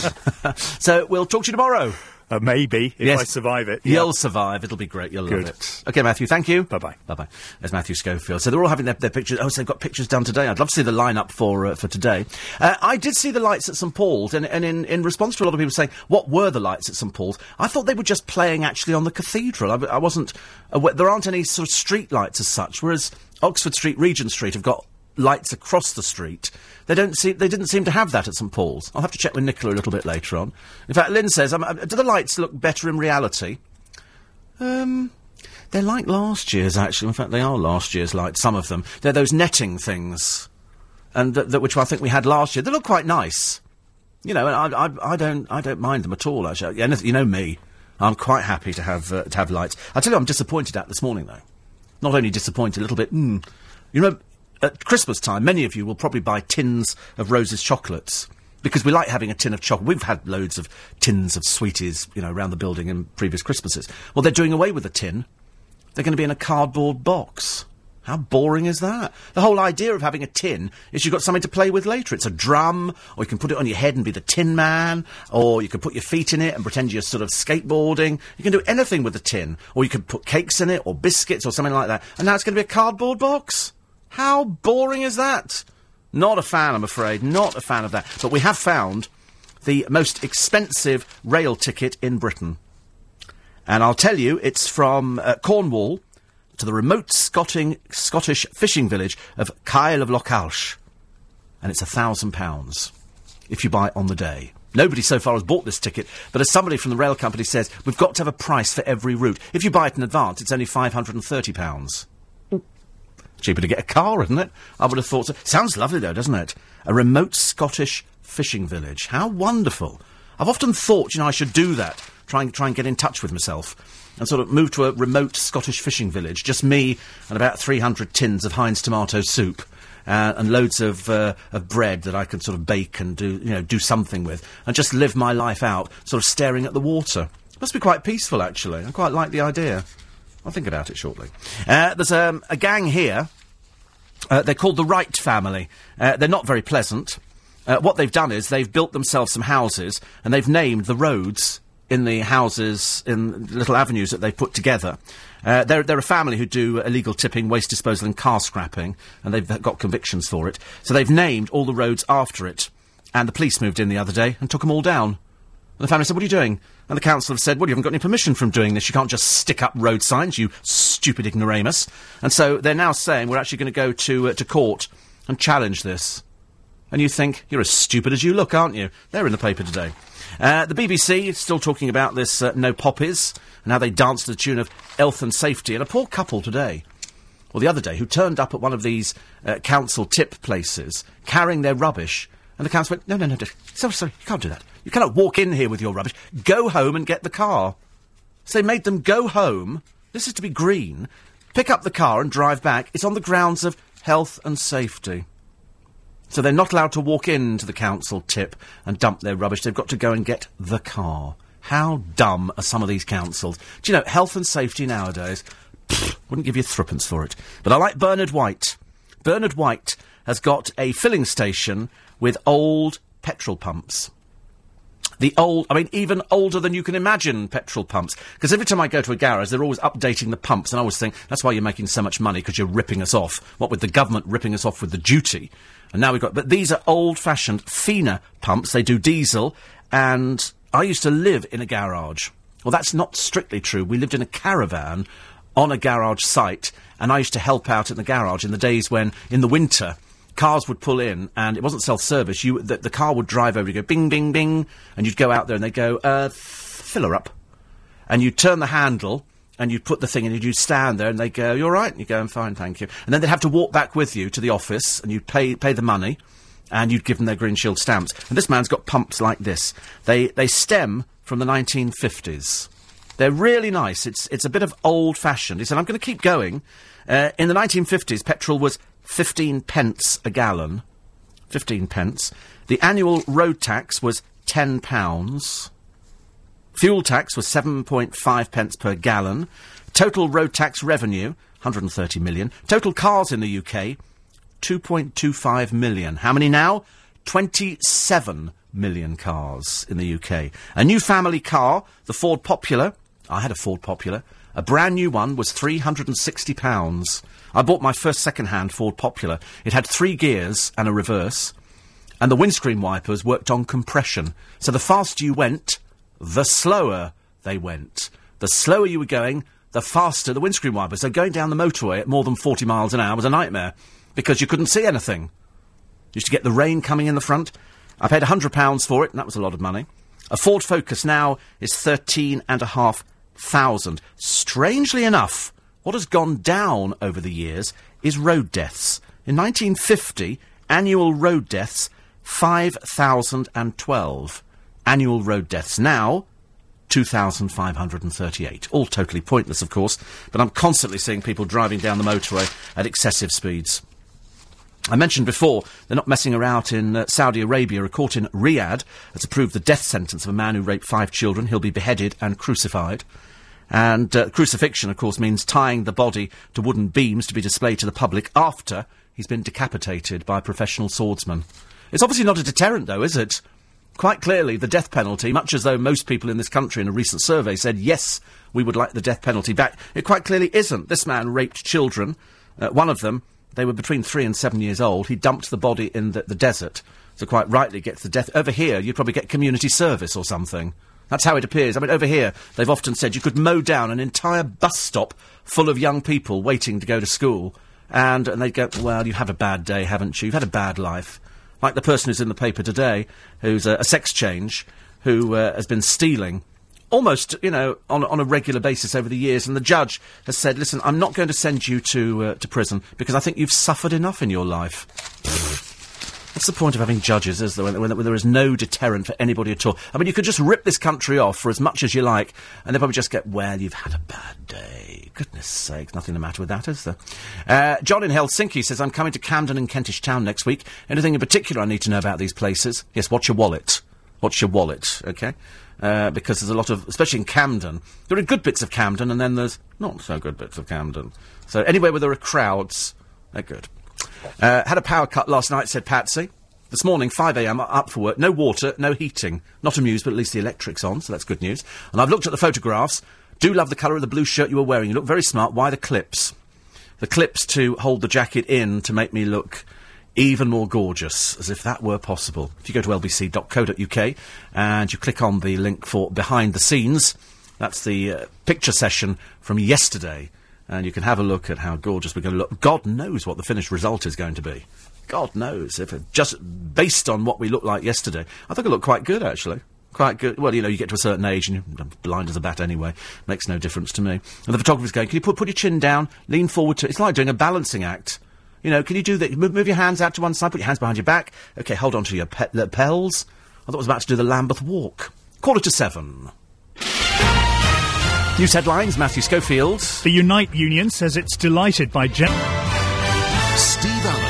So, we'll talk to you tomorrow. Uh, maybe, if yes. I survive it. You'll yeah. survive. It'll be great. You'll Good. Love it. OK, Matthew, thank you. Bye-bye. Bye-bye. There's Matthew Schofield. So they're all having their, their pictures. Oh, so they've got pictures done today. I'd love to see the line-up for uh, for today. Uh, I did see the lights at St Paul's, and, and in, in response to a lot of people saying, what were the lights at St Paul's? I thought they were just playing, actually, on the cathedral. I, I wasn't... Uh, there aren't any sort of street lights as such, whereas Oxford Street, Regent Street have got lights across the street. They don't see. They didn't seem to have that at St Paul's. I'll have to check with Nicola a little bit later on. In fact, Lynn says, um, do the lights look better in reality? Um, they're like last year's, actually. In fact, they are last year's lights, some of them. They're those netting things, and th- th- which I think we had last year. They look quite nice. You know, and I, I, I don't, I don't mind them at all, actually. You know me. I'm quite happy to have, uh, to have lights. I'll tell you what I'm disappointed at this morning, though. Not only disappointed, a little bit, mm, you know... At Christmas time, many of you will probably buy tins of Rose's chocolates, because we like having a tin of chocolate. We've had loads of tins of sweeties, you know, around the building in previous Christmases. Well, they're doing away with the tin. They're going to be in a cardboard box. How boring is that? The whole idea of having a tin is you've got something to play with later. It's a drum, or you can put it on your head and be the Tin Man, or you can put your feet in it and pretend you're sort of skateboarding. You can do anything with a tin, or you can put cakes in it, or biscuits, or something like that. And now it's going to be a cardboard box. How boring is that? Not a fan, I'm afraid. Not a fan of that. But we have found the most expensive rail ticket in Britain. And I'll tell you, it's from uh, Cornwall to the remote Scotting, Scottish fishing village of Cael of Lochash. And it's a thousand pounds if you buy it on the day. Nobody so far has bought this ticket, but as somebody from the rail company says, we've got to have a price for every route. If you buy it in advance, it's only five hundred thirty pounds. Cheaper to get a car, isn't it? I would have thought so. Sounds lovely, though, doesn't it? A remote Scottish fishing village. How wonderful. I've often thought, you know, I should do that. Try and, try and get in touch with myself. And sort of move to a remote Scottish fishing village. Just me and about three hundred tins of Heinz tomato soup. Uh, and loads of, uh, of bread that I can sort of bake and do, you know, do something with. And just live my life out, sort of staring at the water. Must be quite peaceful, actually. I quite like the idea. I'll think about it shortly. Uh, there's um, a gang here. Uh, they're called the Wright family. Uh, they're not very pleasant. Uh, what they've done is they've built themselves some houses, and they've named the roads in the houses, in little avenues that they've put together. Uh, they're, they're a family who do illegal tipping, waste disposal and car scrapping, and they've got convictions for it. So they've named all the roads after it. And the police moved in the other day and took them all down. And the family said, what are you doing? And the council have said, well, you haven't got any permission from doing this. You can't just stick up road signs, you stupid ignoramus. And so they're now saying, we're actually going to go to uh, to court and challenge this. And you think, you're as stupid as you look, aren't you? They're in the paper today. Uh, the B B C is still talking about this uh, No Poppies and how they dance to the tune of Health and Safety. And a poor couple today or the other day, who turned up at one of these uh, council tip places carrying their rubbish, and the council went, no, no, no, no, sorry, sorry, you can't do that. You cannot walk in here with your rubbish. Go home and get the car. So they made them go home. This is to be green. Pick up the car and drive back. It's on the grounds of health and safety. So they're not allowed to walk into the council tip and dump their rubbish. They've got to go and get the car. How dumb are some of these councils? Do you know, health and safety nowadays, pfft, wouldn't give you threepence for it. But I like Bernard White. Bernard White has got a filling station with old petrol pumps. The old, I mean, even older than you can imagine petrol pumps. Because every time I go to a garage, they're always updating the pumps. And I always think, that's why you're making so much money, because you're ripping us off. What with the government ripping us off with the duty. And now we've got, but these are old-fashioned FINA pumps. They do diesel. And I used to live in a garage. Well, that's not strictly true. We lived in a caravan on a garage site. And I used to help out in the garage in the days when, in the winter, cars would pull in, and it wasn't self-service. You, the, the car would drive over, you go bing, bing, bing, and you'd go out there, and they'd go, uh, fill her up. And you'd turn the handle, and you'd put the thing in, and you'd stand there, and they'd go, you all right? And you'd go, I'm fine, thank you. And then they'd have to walk back with you to the office, and you'd pay, pay the money, and you'd give them their Green Shield stamps. And this man's got pumps like this. They, they stem from the nineteen fifties. They're really nice. It's, it's a bit of old-fashioned. He said, I'm going to keep going. Uh, in the nineteen fifties, petrol was fifteen pence a gallon. fifteen pence. The annual road tax was ten pounds. Fuel tax was seven point five pence per gallon. Total road tax revenue, one hundred thirty million. Total cars in the U K, two point two five million. How many now? twenty-seven million cars in the U K. A new family car, the Ford Popular. I had a Ford Popular. A brand new one was three hundred sixty pounds. I bought my first second-hand Ford Popular. It had three gears and a reverse, and the windscreen wipers worked on compression. So the faster you went, the slower they went. The slower you were going, the faster the windscreen wipers. So going down the motorway at more than forty miles an hour was a nightmare, because you couldn't see anything. You used to get the rain coming in the front. I paid one hundred pounds for it, and that was a lot of money. A Ford Focus now is thirteen and a half thousand. Strangely enough, what has gone down over the years is road deaths. In nineteen fifty, annual road deaths, five thousand twelve. Annual road deaths now, two thousand five hundred thirty-eight. All totally pointless, of course, but I'm constantly seeing people driving down the motorway at excessive speeds. I mentioned before, they're not messing around in uh, Saudi Arabia. A court in Riyadh has approved the death sentence of a man who raped five children. He'll be beheaded and crucified. And uh, crucifixion, of course, means tying the body to wooden beams to be displayed to the public after he's been decapitated by a professional swordsman. It's obviously not a deterrent, though, is it? Quite clearly, the death penalty, much as though most people in this country in a recent survey said, yes, we would like the death penalty back, it quite clearly isn't. This man raped children. Uh, one of them, they were between three and seven years old. He dumped the body in the, the desert, so quite rightly gets the death. Over here, you'd probably get community service or something. That's how it appears. I mean, over here, they've often said you could mow down an entire bus stop full of young people waiting to go to school. And, and they'd go, well, you have a bad day, haven't you? You've had a bad life. Like the person who's in the paper today, who's a, a sex change, who uh, has been stealing almost, you know, on, on a regular basis over the years. And the judge has said, listen, I'm not going to send you to, uh, to prison because I think you've suffered enough in your life. What's the point of having judges, is there, when, when, when there is no deterrent for anybody at all? I mean, you could just rip this country off for as much as you like, and they'll probably just get, well, you've had a bad day. Goodness sakes, nothing the matter with that, is there? Uh, John in Helsinki says, I'm coming to Camden and Kentish Town next week. Anything in particular I need to know about these places? Yes, watch your wallet. Watch your wallet, OK? Uh, because there's a lot of, especially in Camden, there are good bits of Camden, and then there's not so good bits of Camden. So anywhere where there are crowds, they're good. Uh, had a power cut last night, said Patsy. This morning, five a m, up for work. No water, no heating. Not amused, but at least the electric's on, so that's good news. And I've looked at the photographs. Do love the colour of the blue shirt you were wearing. You look very smart. Why the clips? The clips to hold the jacket in to make me look even more gorgeous, as if that were possible. If you go to l b c dot co dot u k and you click on the link for Behind the Scenes, that's the uh, picture session from yesterday. And you can have a look at how gorgeous we're going to look. God knows what the finished result is going to be. God knows. If it, just based on what we looked like yesterday. I think I looked quite good, actually. Quite good. Well, you know, you get to a certain age and you're blind as a bat anyway. Makes no difference to me. And the photographer's going, can you put put your chin down, lean forward to... It's like doing a balancing act. You know, can you do that? Move, move your hands out to one side, put your hands behind your back. OK, hold on to your pe- lapels. I thought I was about to do the Lambeth Walk. Quarter to seven. News headlines, Matthew Schofield. The Unite Union says it's delighted by... Gen- Steve Allen.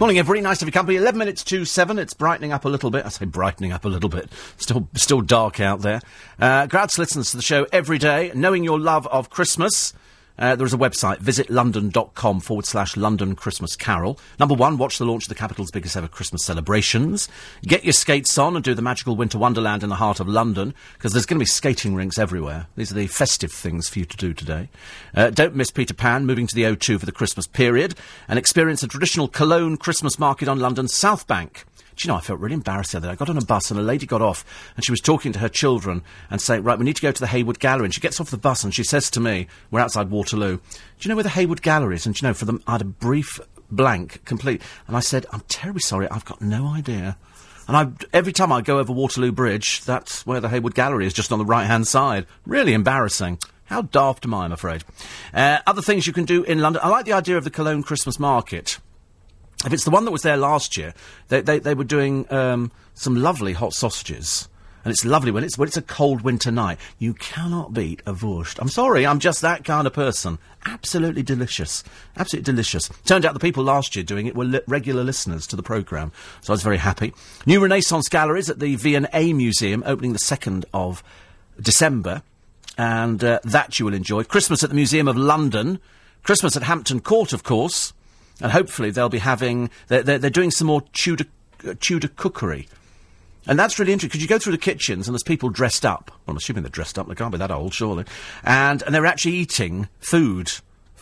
Morning, everybody. Nice to be company. Eleven minutes to seven. It's brightening up a little bit. I say brightening up a little bit. Still still dark out there. Uh, Graz listens to the show every day. Knowing your love of Christmas. Uh, there is a website. Visit london dot com forward slash London Christmas Carol. Number one, watch the launch of the capital's biggest ever Christmas celebrations. Get your skates on and do the magical winter wonderland in the heart of London, because there's going to be skating rinks everywhere. These are the festive things for you to do today. Uh, don't miss Peter Pan, moving to the O two for the Christmas period, and experience the traditional Cologne Christmas market on London's South Bank. Do you know, I felt really embarrassed the other day. I got on a bus and a lady got off and she was talking to her children and saying, right, we need to go to the Hayward Gallery. And she gets off the bus and she says to me, we're outside Waterloo, do you know where the Hayward Gallery is? And, you know, for them, I had a brief blank, complete. And I said, I'm terribly sorry, I've got no idea. And I, every time I go over Waterloo Bridge, that's where the Hayward Gallery is, just on the right-hand side. Really embarrassing. How daft am I, I'm afraid. Uh, other things you can do in London. I like the idea of the Cologne Christmas Market. If it's the one that was there last year, they they, they were doing um, some lovely hot sausages. And it's lovely when it's when it's a cold winter night. You cannot beat a Wurst. I'm sorry, I'm just that kind of person. Absolutely delicious. Absolutely delicious. Turned out the people last year doing it were li- regular listeners to the programme, so I was very happy. New Renaissance galleries at the V and A Museum, opening the second of December. And uh, that you will enjoy. Christmas at the Museum of London. Christmas at Hampton Court, of course. And hopefully they'll be having... They're, they're, they're doing some more Tudor, uh, Tudor cookery. And that's really interesting, because you go through the kitchens and there's people dressed up. Well, I'm assuming they're dressed up. They can't be that old, surely. And and they're actually eating food,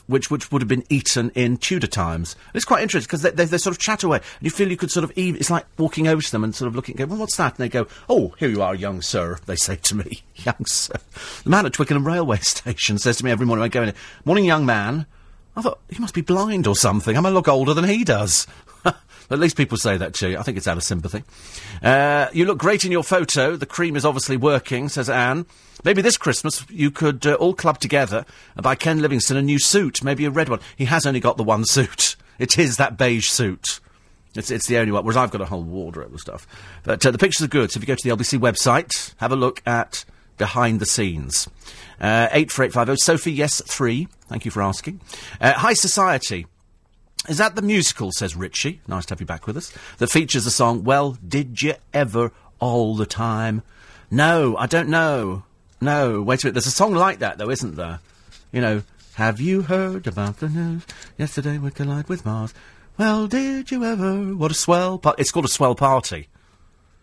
which which would have been eaten in Tudor times. And it's quite interesting, because they, they, they sort of chat away. And you feel you could sort of... Ev- it's like walking over to them and sort of looking... Go, well, what's that? And they go, oh, here you are, young sir, they say to me. Young sir. The man at Twickenham railway station says to me every morning when I go in, morning, young man. I thought, he must be blind or something. I'm a lot older than he does. At least people say that to you. I think it's out of sympathy. Uh, you look great in your photo. The cream is obviously working, says Anne. Maybe this Christmas you could uh, all club together and buy Ken Livingstone a new suit, maybe a red one. He has only got the one suit. It is that beige suit. It's it's the only one, whereas I've got a whole wardrobe of stuff. But uh, the pictures are good, so if you go to the L B C website, have a look at... Behind the scenes. Uh, eight four eight five oh. Sophie, yes, three. Thank you for asking. Uh, High Society. Is that the musical, says Richie? Nice to have you back with us. That features the song, well, did you ever all the time? No, I don't know. No, wait a minute. There's a song like that, though, isn't there? You know, have you heard about the news? Yesterday we collided with Mars. Well, did you ever? What a swell party. It's called A Swell Party.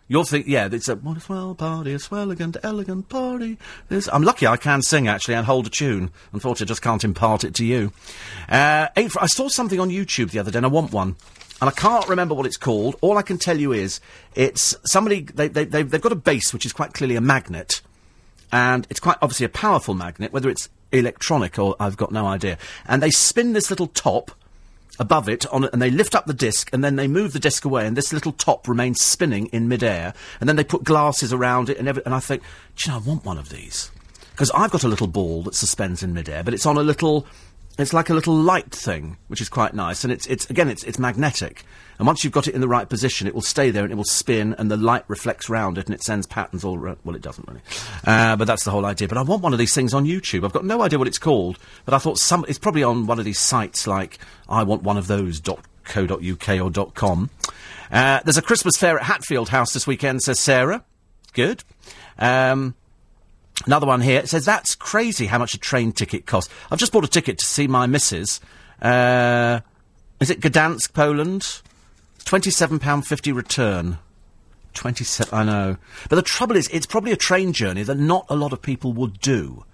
You'll think, yeah, it's a, what a swell party, a swell-igant, elegant party. This, I'm lucky I can sing, actually, and hold a tune. Unfortunately, I just can't impart it to you. Uh, eight, I saw something on YouTube the other day, and I want one. And I can't remember what it's called. All I can tell you is, it's somebody, they, they, they've, they've got a base, which is quite clearly a magnet. And it's quite obviously a powerful magnet, whether it's electronic or I've got no idea. And they spin this little top above it, on and they lift up the disc, and then they move the disc away, and this little top remains spinning in midair, and then they put glasses around it, and every, and I think, do you know, I want one of these. Because I've got a little ball that suspends in midair, but it's on a little, it's like a little light thing, which is quite nice, and it's, it's again, it's it's magnetic, and once you've got it in the right position, it will stay there, and it will spin, and the light reflects round it, and it sends patterns all around, well, it doesn't really, uh, but that's the whole idea, but I want one of these things on YouTube. I've got no idea what it's called, but I thought some, it's probably on one of these sites like iwantoneofthose dot co dot uk or .com. Uh, there's a Christmas fair at Hatfield House this weekend, says Sarah. Good. Um... Another one here. It says, that's crazy how much a train ticket costs. I've just bought a ticket to see my missus. Uh, is it Gdansk, Poland? twenty-seven pounds fifty return. twenty-seven, I know. But the trouble is, it's probably a train journey that not a lot of people will do.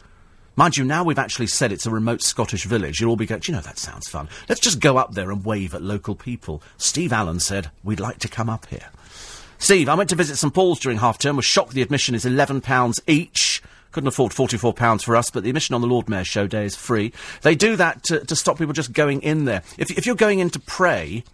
Mind you, now we've actually said it's a remote Scottish village. You'll all be going, you know, that sounds fun. Let's just go up there and wave at local people. Steve Allen said, we'd like to come up here. Steve, I went to visit St Paul's during half-term. Was shocked the admission is eleven pounds each. Couldn't afford forty-four pounds for us, but the admission on the Lord Mayor's show day is free. They do that to, to stop people just going in there. If, if you're going in to pray,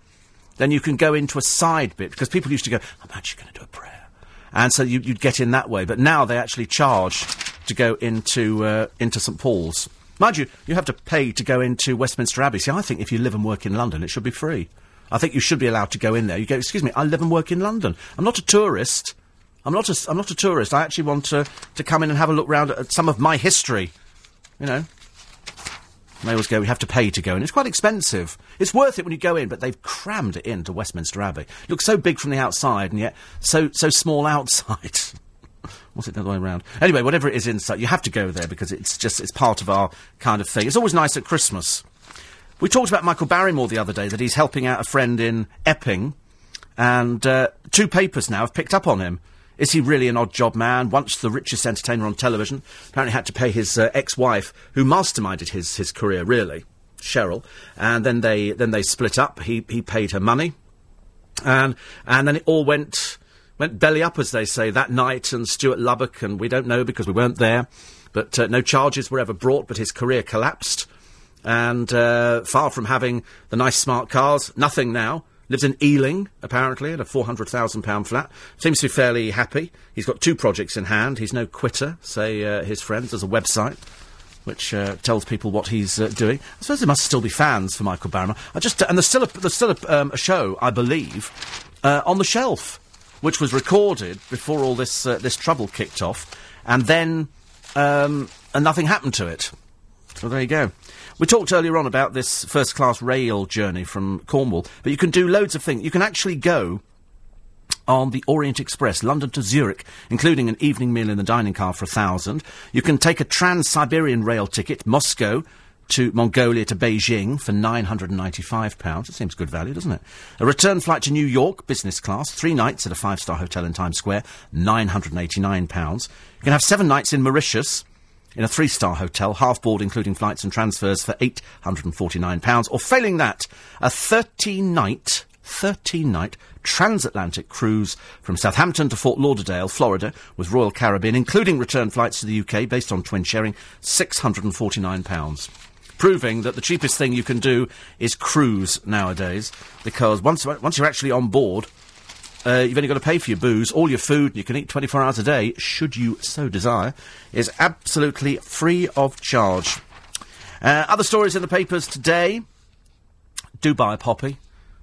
then you can go into a side bit, because people used to go, I'm actually going to do a prayer. and so you, you'd get in that way. But now they actually charge to go into uh, into St Paul's. Mind you, you have to pay to go into Westminster Abbey. See, I think if you live and work in London, it should be free. I think you should be allowed to go in there. You go, excuse me, I live and work in London. I'm not a tourist. I'm not a, I'm not a tourist. I actually want to, to come in and have a look round at, at some of my history. You know? And they always go, we have to pay to go in. It's quite expensive. It's worth it when you go in, but they've crammed it into Westminster Abbey. It looks so big from the outside, and yet so, so small outside. Was it the other way around? Anyway, whatever it is inside, you have to go there because it's just, it's part of our kind of thing. It's always nice at Christmas. We talked about Michael Barrymore the other day, that he's helping out a friend in Epping, and uh, two papers now have picked up on him. Is he really an odd job man? Once the richest entertainer on television, apparently had to pay his uh, ex-wife, who masterminded his, his career, really, Cheryl, and then they then they split up. He he paid her money, and and then it all went went belly up, as they say, that night, and Stuart Lubbock, and we don't know because we weren't there, but uh, no charges were ever brought, but his career collapsed. And uh, far from having the nice, smart cars, nothing now. Lives in Ealing, apparently, at a four hundred thousand pound flat. Seems to be fairly happy. He's got two projects in hand. He's no quitter, say uh, his friends. There's a website which uh, tells people what he's uh, doing. I suppose there must still be fans for Michael Barrymore. I just uh, and there's still a, there's still a, um, a show, I believe, uh, on the shelf, which was recorded before all this uh, this trouble kicked off, and then um, and nothing happened to it. So there you go. We talked earlier on about this first-class rail journey from Cornwall, but you can do loads of things. You can actually go on the Orient Express, London to Zurich, including an evening meal in the dining car for a thousand. You can take a Trans-Siberian rail ticket, Moscow to Mongolia to Beijing for nine hundred ninety-five pounds. It seems good value, doesn't it? A return flight to New York, business class, three nights at a five-star hotel in Times Square, nine hundred eighty-nine pounds. You can have seven nights in Mauritius, in a three-star hotel, half-board including flights and transfers for eight hundred forty-nine pounds. Or failing that, a thirteen-night, thirteen-night transatlantic cruise from Southampton to Fort Lauderdale, Florida, with Royal Caribbean, including return flights to the U K based on twin sharing, six hundred forty-nine pounds. Proving that the cheapest thing you can do is cruise nowadays, because once once you're actually on board, Uh, you've only got to pay for your booze, all your food, and you can eat twenty-four hours a day, should you so desire, is absolutely free of charge. Uh, other stories in the papers today. Dubai Poppy.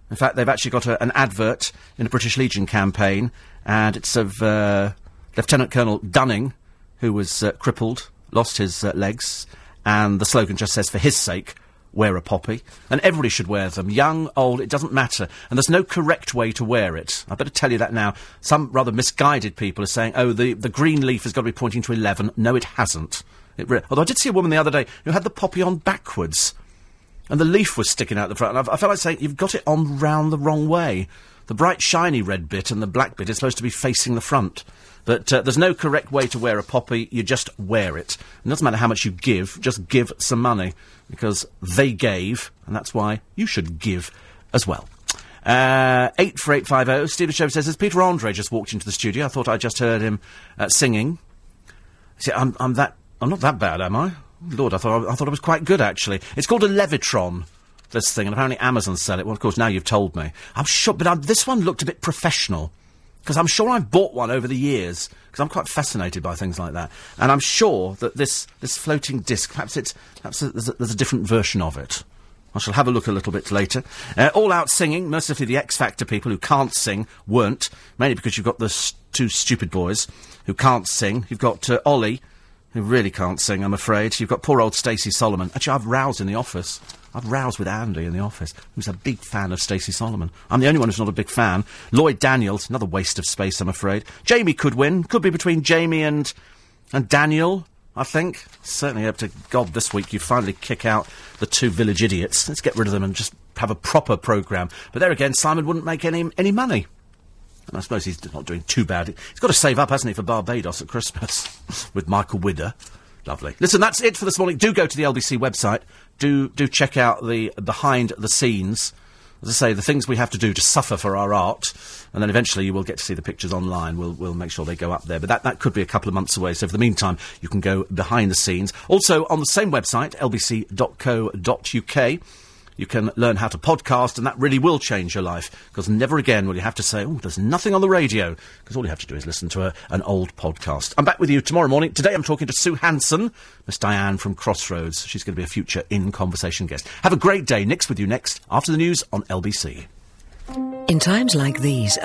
In fact, they've actually got a, an advert in a British Legion campaign, and it's of uh, Lieutenant Colonel Dunning, who was uh, crippled, lost his uh, legs, and the slogan just says, for his sake, wear a poppy. And everybody should wear them. Young, old, it doesn't matter. And there's no correct way to wear it. I better tell you that now. Some rather misguided people are saying, oh, the, the green leaf has got to be pointing to eleven. No, it hasn't. It re- Although I did see a woman the other day who had the poppy on backwards. And the leaf was sticking out the front. And I, I felt like saying, you've got it on round the wrong way. The bright, shiny red bit and the black bit is supposed to be facing the front. But uh, there's no correct way to wear a poppy. You just wear it. It doesn't matter how much you give. Just give some money. Because they gave, and that's why you should give as well. Uh, eight four eight five oh. Stephen Show says, as Peter Andre just walked into the studio, I thought I just heard him uh, singing. See, I'm, I'm that... I'm not that bad, am I? Lord, I thought I, I thought I was quite good, actually. It's called a Levitron, this thing, and apparently Amazon sell it. Well, of course, now you've told me. I'm sure... But I'm, this one looked a bit professional. Because I'm sure I've bought one over the years, because I'm quite fascinated by things like that. And I'm sure that this, this floating disc, perhaps it's perhaps a, there's, a, there's a different version of it. I shall have a look a little bit later. Uh, all out singing, mercifully the X Factor people who can't sing weren't, mainly because you've got the st- two stupid boys who can't sing. You've got uh, Ollie, who really can't sing, I'm afraid. You've got poor old Stacey Solomon. Actually, I've rows in the office. I've rows with Andy in the office, who's a big fan of Stacey Solomon. I'm the only one who's not a big fan. Lloyd Daniels, another waste of space, I'm afraid. Jamie could win. Could be between Jamie and and Daniel, I think. Certainly up to God this week you finally kick out the two village idiots. Let's get rid of them and just have a proper programme. But there again, Simon wouldn't make any any money. And I suppose he's not doing too bad. He's got to save up, hasn't he, for Barbados at Christmas with Michael Widder. Lovely. Listen, that's it for this morning. Do go to the L B C website. Do do check out the behind the scenes. As I say, the things we have to do to suffer for our art, and then eventually you will get to see the pictures online. We'll we'll make sure they go up there. But that, that could be a couple of months away, so for the meantime, you can go behind the scenes. Also, on the same website, l b c dot co dot u k, you can learn how to podcast, and that really will change your life, because never again will you have to say, oh, there's nothing on the radio, because all you have to do is listen to a, an old podcast. I'm back with you tomorrow morning. Today I'm talking to Sue Hansen, Miss Diane from Crossroads. She's going to be a future In Conversation guest. Have a great day. Nick's with you next, after the news on L B C. In times like these...